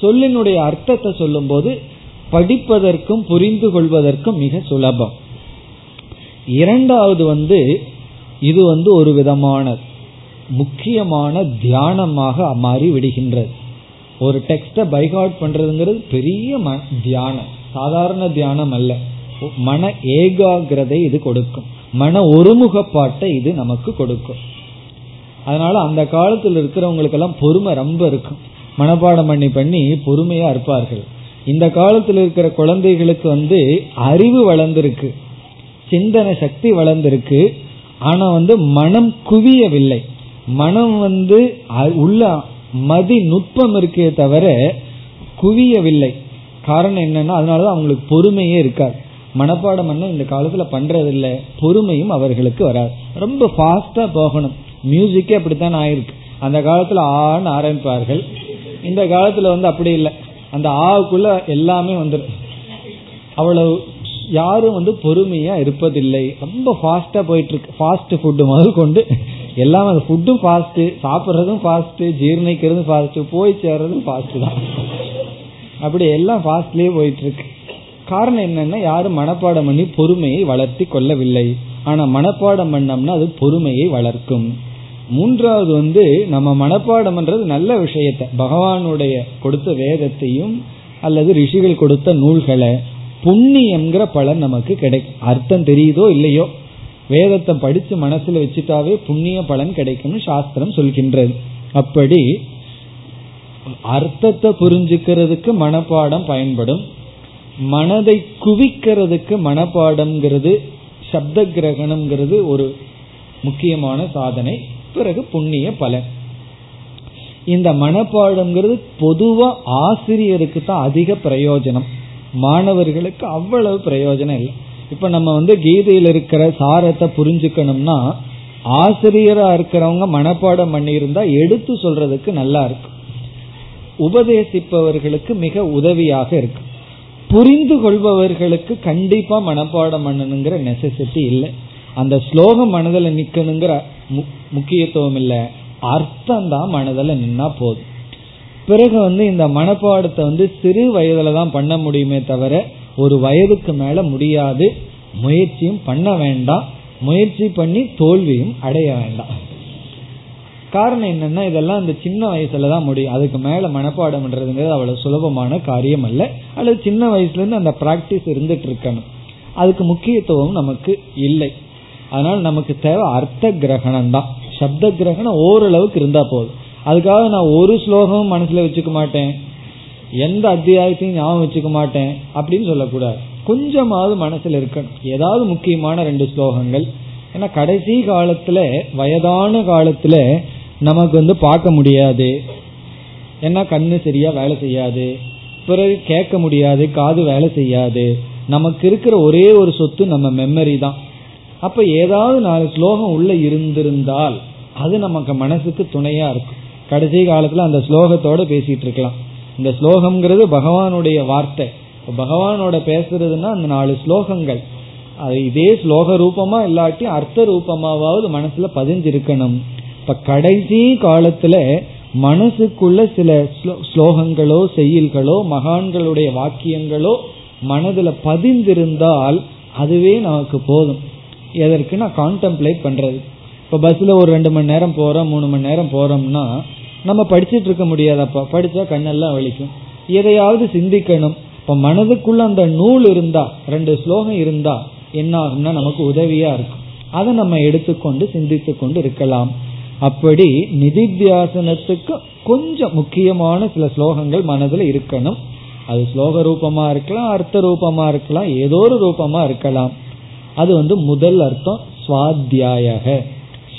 சொல்லினுடைய அர்த்தத்தை சொல்லும் போது படிப்பதற்கும் புரிந்து கொள்வதற்கும் மிக சுலபம். இரண்டாவது இது ஒரு விதமான முக்கியமான தியானமாக மாறி விடுகின்றது. ஒரு டெக்ஸ்ட பைகாட் பண்றதுங்கிறது பெரிய தியானம், சாதாரண தியானம் அல்ல. மன ஏகாகிரதை இது கொடுக்கும், மன ஒருமுகப்பாட்டை இது நமக்கு கொடுக்கும். அதனால அந்த காலத்தில் இருக்கிறவங்களுக்கு எல்லாம் பொறுமை ரொம்ப இருக்கும். மனப்பாடம் பண்ணி பண்ணி பொறுமையா இருப்பார்கள். இந்த காலத்தில் இருக்கிற குழந்தைகளுக்கு அறிவு வளர்ந்திருக்கு, சிந்தனை சக்தி வளர்ந்திருக்கு, ஆனா மனம் குவியவில்லை. மனம் உள்ள மதி நுட்பம் இருக்கே தவிர குவியவில்லை. காரணம் என்னன்னா, அதனாலதான் அவங்களுக்கு பொறுமையே இருக்காது. மனப்பாடம் என்ன இந்த காலத்துல பண்றதில்லை, பொறுமையும் அவர்களுக்கு வராது. ரொம்ப ஃபாஸ்டா போகணும். மியூசிக்கே அப்படித்தான் ஆயிருக்கு. அந்த காலத்துல ஆன்னு ஆரம்பிப்பார்கள், இந்த காலத்துல அப்படி இல்லை. அந்த ஆவுக்குள்ள எல்லாமே அவ்வளவு யாரும் பொறுமையா இருப்பதில்லை. ரொம்ப ஃபாஸ்டா போயிட்டு இருக்கு. ஃபாஸ்ட் ஃபுட்டு முதல் கொண்டு எல்லாம், அந்த ஃபுட்டும் ஃபாஸ்ட், சாப்பிட்றதும் ஃபாஸ்ட், ஜீர்ணிக்கிறதும் ஃபாஸ்ட், போய் சேர்றதும் ஃபாஸ்ட் தான். அப்படி எல்லாம் ஃபாஸ்ட்லயே போயிட்டு இருக்கு. காரணம் என்னன்னா, யாரும் மனப்பாடம் பண்ணி பொறுமையை வளர்த்தி கொள்ளவில்லை. ஆனா மனப்பாடம் பண்ணோம்னா அது பொறுமையை வளர்க்கும். மூன்றாவது நம்ம மனப்பாடம் பண்றது நல்ல விஷயத்த, பகவானுடைய கொடுத்த வேதத்தையும் அல்லது ரிஷிகள் கொடுத்த நூல்களை, புண்ணியம்ங்கிற பலன் நமக்கு கிடைக்கும். அர்த்தம் தெரியுதோ இல்லையோ, வேதத்தை படிச்சு மனசுல வச்சுட்டாவே புண்ணிய பலன் கிடைக்கும்னு சாஸ்திரம் சொல்கின்றது. அப்படி அர்த்தத்தை புரிஞ்சுக்கிறதுக்கு மனப்பாடம் பயன்படும். மனதை குவிக்கிறதுக்கு மனப்பாடம்ங்கிறது, சப்த கிரகணம்ங்கிறது ஒரு முக்கியமான சாதனை. பிறகு புண்ணிய பலன். இந்த மனப்பாடம்ங்கிறது பொதுவா ஆசிரியருக்கு தான் அதிக பிரயோஜனம், மாணவர்களுக்கு அவ்வளவு பிரயோஜனம் இல்லை. இப்ப நம்ம கீதையில் இருக்கிற சாரத்தை புரிஞ்சுக்கணும்னா ஆசிரியரா இருக்கிறவங்க மனப்பாடம் பண்ணியிருந்தா எடுத்து சொல்றதுக்கு நல்லா இருக்கு, உபதேசிப்பவர்களுக்கு மிக உதவியாக இருக்கு. புரிந்து கொள்பவர்களுக்கு கண்டிப்பா மனப்பாடம் பண்ணணுங்கிற நெசசிட்டி இல்லை. அந்த ஸ்லோகம் மனதில் நிக்கணுங்கிற முக்கியத்துவம் இல்லை, அர்த்தம் தான் மனதில் நின்னா போதும். பிறகு இந்த மனப்பாடத்தை சிறு வயதுல தான் பண்ண முடியுமே தவிர ஒரு வயதுக்கு மேல முடியாது. முயற்சியும் பண்ண வேண்டாம், முயற்சி பண்ணி தோல்வியும் அடைய வேண்டாம். காரணம் என்னன்னா, இதெல்லாம் இந்த சின்ன வயசுலதான் முடியும். அதுக்கு மேல மனப்பாடம் பண்றதுங்கிறது அவ்வளவு சுலபமான காரியம் அல்ல. அல்லது சின்ன வயசுல இருந்து அந்த பிராக்டிஸ் இருந்துட்டு இருக்கணும். அதுக்கு முக்கியத்துவம் நமக்கு இல்லை. அதனால நமக்கு தேவை அர்த்த கிரகணம் தான். சப்த கிரகணம் ஓரளவுக்கு இருந்தா போதும். அதுக்காக நான் ஒரு ஸ்லோகமும் மனசுல வச்சுக்க மாட்டேன், எந்த அத்தியாயத்தையும் ஞாபகம் வச்சுக்க மாட்டேன் அப்படின்னு சொல்லக்கூடாது. கொஞ்சமாவது மனசுல இருக்கணும் ஏதாவது முக்கியமான ரெண்டு ஸ்லோகங்கள். ஏன்னா கடைசி காலத்துல வயதான காலத்துல நமக்கு பார்க்க முடியாது, ஏன்னா கண்ணு சரியா வேலை செய்யாது, பிறகு கேட்க முடியாது, காது வேலை செய்யாது, நமக்கு இருக்கிற ஒரே ஒரு சொத்து நம்ம மெமரி தான். அப்ப ஏதாவது 4 ஸ்லோகம் உள்ள இருந்திருந்தால் அது நமக்கு மனசுக்கு துணையா இருக்கும். கடைசி காலத்துல அந்த ஸ்லோகத்தோட பேசிட்டு இருக்கலாம். இந்த ஸ்லோகம்ங்கிறது பகவானுடைய வார்த்தை, பகவானோட பேசுறதுன்னா அந்த 4 ஸ்லோகங்கள். அது இதே ஸ்லோக ரூபமா இல்லாட்டி அர்த்த ரூபமாவது மனசுல பதிஞ்சிருக்கணும். இப்ப கடைசி காலத்துல மனசுக்குள்ள சில ஸ்லோகங்களோ செய்யுள்களோ மகான்களுடைய வாக்கியங்களோ மனதுல பதிந்திருந்தால் அதுவே நமக்கு போதும். எதற்கு நான் கான்டெம்ப்ளேட் பண்றது. இப்ப பஸ்ல ஒரு 2 மணி நேரம் போறோம் 3 மணி நேரம் போறோம்னா நம்ம படிச்சுட்டு இருக்க முடியாதப்பா, படிச்சா கண்ணெல்லாம் வலிக்கும், எதையாவது சிந்திக்கணும். இப்ப மனதுக்குள்ள அந்த நூல் இருந்தா 2 ஸ்லோகம் இருந்தா என்ன ஆகும்னா நமக்கு உதவியா இருக்கும். அதை நம்ம எடுத்துக்கொண்டு சிந்தித்து கொண்டு இருக்கலாம். அப்படி நிதித்தியாசனத்துக்கு கொஞ்சம் முக்கியமான சில ஸ்லோகங்கள் மனதுல இருக்கணும். அது ஸ்லோக ரூபமா இருக்கலாம், அர்த்த ரூபமா இருக்கலாம், ஏதோ ஒரு ரூபமா இருக்கலாம். அது முதல் அர்த்தம் ஸ்வாத்தியாயக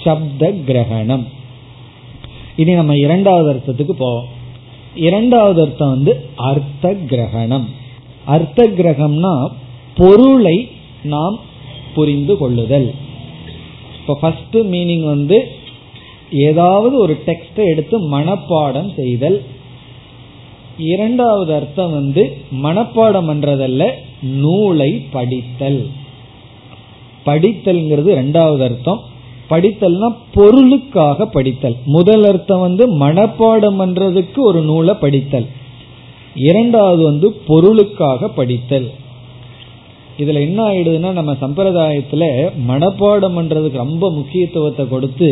சப்த கிரகணம். இனி நம்ம இரண்டாவது அர்த்தத்துக்கு போவோம். இரண்டாவது அர்த்தம் அர்த்த கிரகணம். அர்த்த கிரகம்னா பொருளை நாம் புரிந்து கொள்ளுதல். இப்போ ஃபர்ஸ்ட் மீனிங் ஏதாவது ஒரு டெக்ஸ்டை எடுத்து மனப்பாடம் செய்தல். இரண்டாவது அர்த்தம் மனப்பாடம் பண்றதல்ல, நூலை படித்தல். படித்தல்ங்கிறது இரண்டாவது அர்த்தம். படித்தல்னா பொருளுக்காக படித்தல். முதல் அர்த்தம் மனப்பாடம் பண்றதுக்கு ஒரு நூலை படித்தல், இரண்டாவது பொருளுக்காக படித்தல். இதுல என்ன ஆயிடுதுன்னா நம்ம சம்பிரதாயத்துல மனப்பாடம் பண்றதுக்கு ரொம்ப முக்கியத்துவத்தை கொடுத்து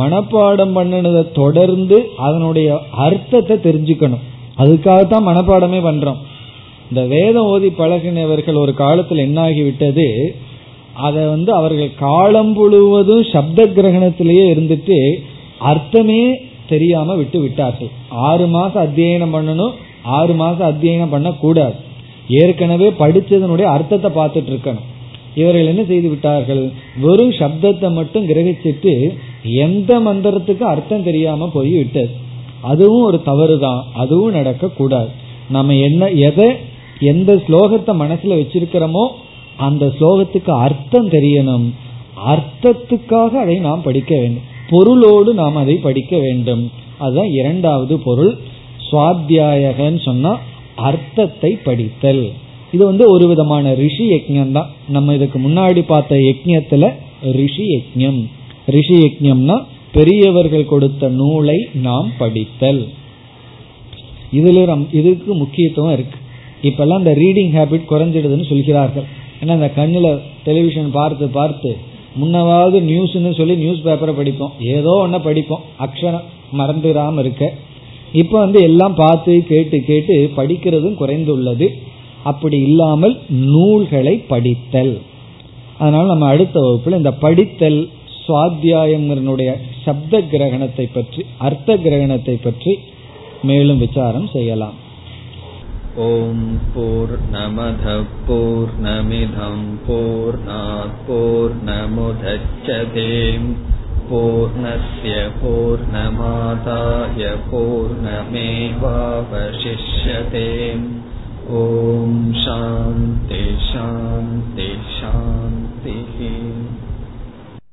மனப்பாடம் பண்ணதை தொடர்ந்து அதனுடைய அர்த்தத்தை தெரிஞ்சுக்கணும். அதுக்காகத்தான் மனப்பாடமே பண்றோம். இந்த வேதம் ஓதி பழகினவர்கள் ஒரு காலத்துல என்ன ஆகிவிட்டது, அதை அவர்கள் காலம் முழுவதும் சப்த கிரகணத்திலேயே இருந்துட்டு அர்த்தமே தெரியாம விட்டு விட்டார்கள். 6 மாசம் அத்தியனம் பண்ணணும், 6 மாசம் அத்தியனம் பண்ண கூடாது. ஏற்கனவே படிச்சதனுடைய அர்த்தத்தை பார்த்துட்டு இருக்கணும். இவர்கள் என்ன செய்து விட்டார்கள், வெறும் சப்தத்தை மட்டும் கிரகிச்சிட்டு எந்த மந்திரத்துக்கு அர்த்தம் தெரியாம போய் விட்டது. அதுவும் ஒரு தவறுதான், அதுவும் நடக்க கூடாது. நம்ம என்ன எதை எந்த ஸ்லோகத்தை மனசுல வச்சிருக்கிறோமோ அந்த ஸ்லோகத்துக்கு அர்த்தம் தெரியணும். அர்த்தத்துக்காக அதை நாம் படிக்க வேண்டும், பொருளோடு நாம் அதை படிக்க வேண்டும். அதுதான் இரண்டாவது பொருள். சுவாத்தியாயகன்னு சொன்னா அர்த்தத்தை படித்தல். இது ஒரு விதமான ரிஷி யஜ்ஞம் தான். நம்ம இதுக்கு முன்னாடி பார்த்த யஜ்ஞத்துல ரிஷி யஜ்ஞம். ரிஷி யஜ்ஞம்னா பெரியவர்கள் கொடுத்த நூலை நாம் படித்தல். இதுக்கு முக்கியத்துவம் இருக்கு. இப்பெல்லாம் இந்த ரீடிங் ஹேபிட் குறைஞ்சிடுதுன்னு சொல்கிறார்கள். ஏன்னா இந்த கண்ணில் டெலிவிஷன் பார்த்து பார்த்து முன்னவாவது நியூஸ்ன்னு சொல்லி நியூஸ் பேப்பரை படிப்போம், ஏதோ ஒன்றை படிப்போம், அக்ஷரம் மறந்துடாமல் இருக்க. இப்போ எல்லாம் பார்த்து கேட்டு கேட்டு படிக்கிறதும் குறைந்துள்ளது. அப்படி இல்லாமல் நூல்களை படித்தல். அதனால நம்ம அடுத்த வகுப்பில் இந்த படித்தல் சுவாத்தியாயங்களுடைய சப்த கிரகணத்தை பற்றி அர்த்த கிரகணத்தை பற்றி மேலும் விசாரம் செய்யலாம். ஓம் பூர்ணமத பூர்ணமிதம் பூர்ணாத் பூர்ணமுதச்யதே பூர்ணஸ்ய பூர்ணமாதாய பூர்ணமேவாவசிஷ்யதே. ஓம் சாந்தி சாந்தி சாந்தி.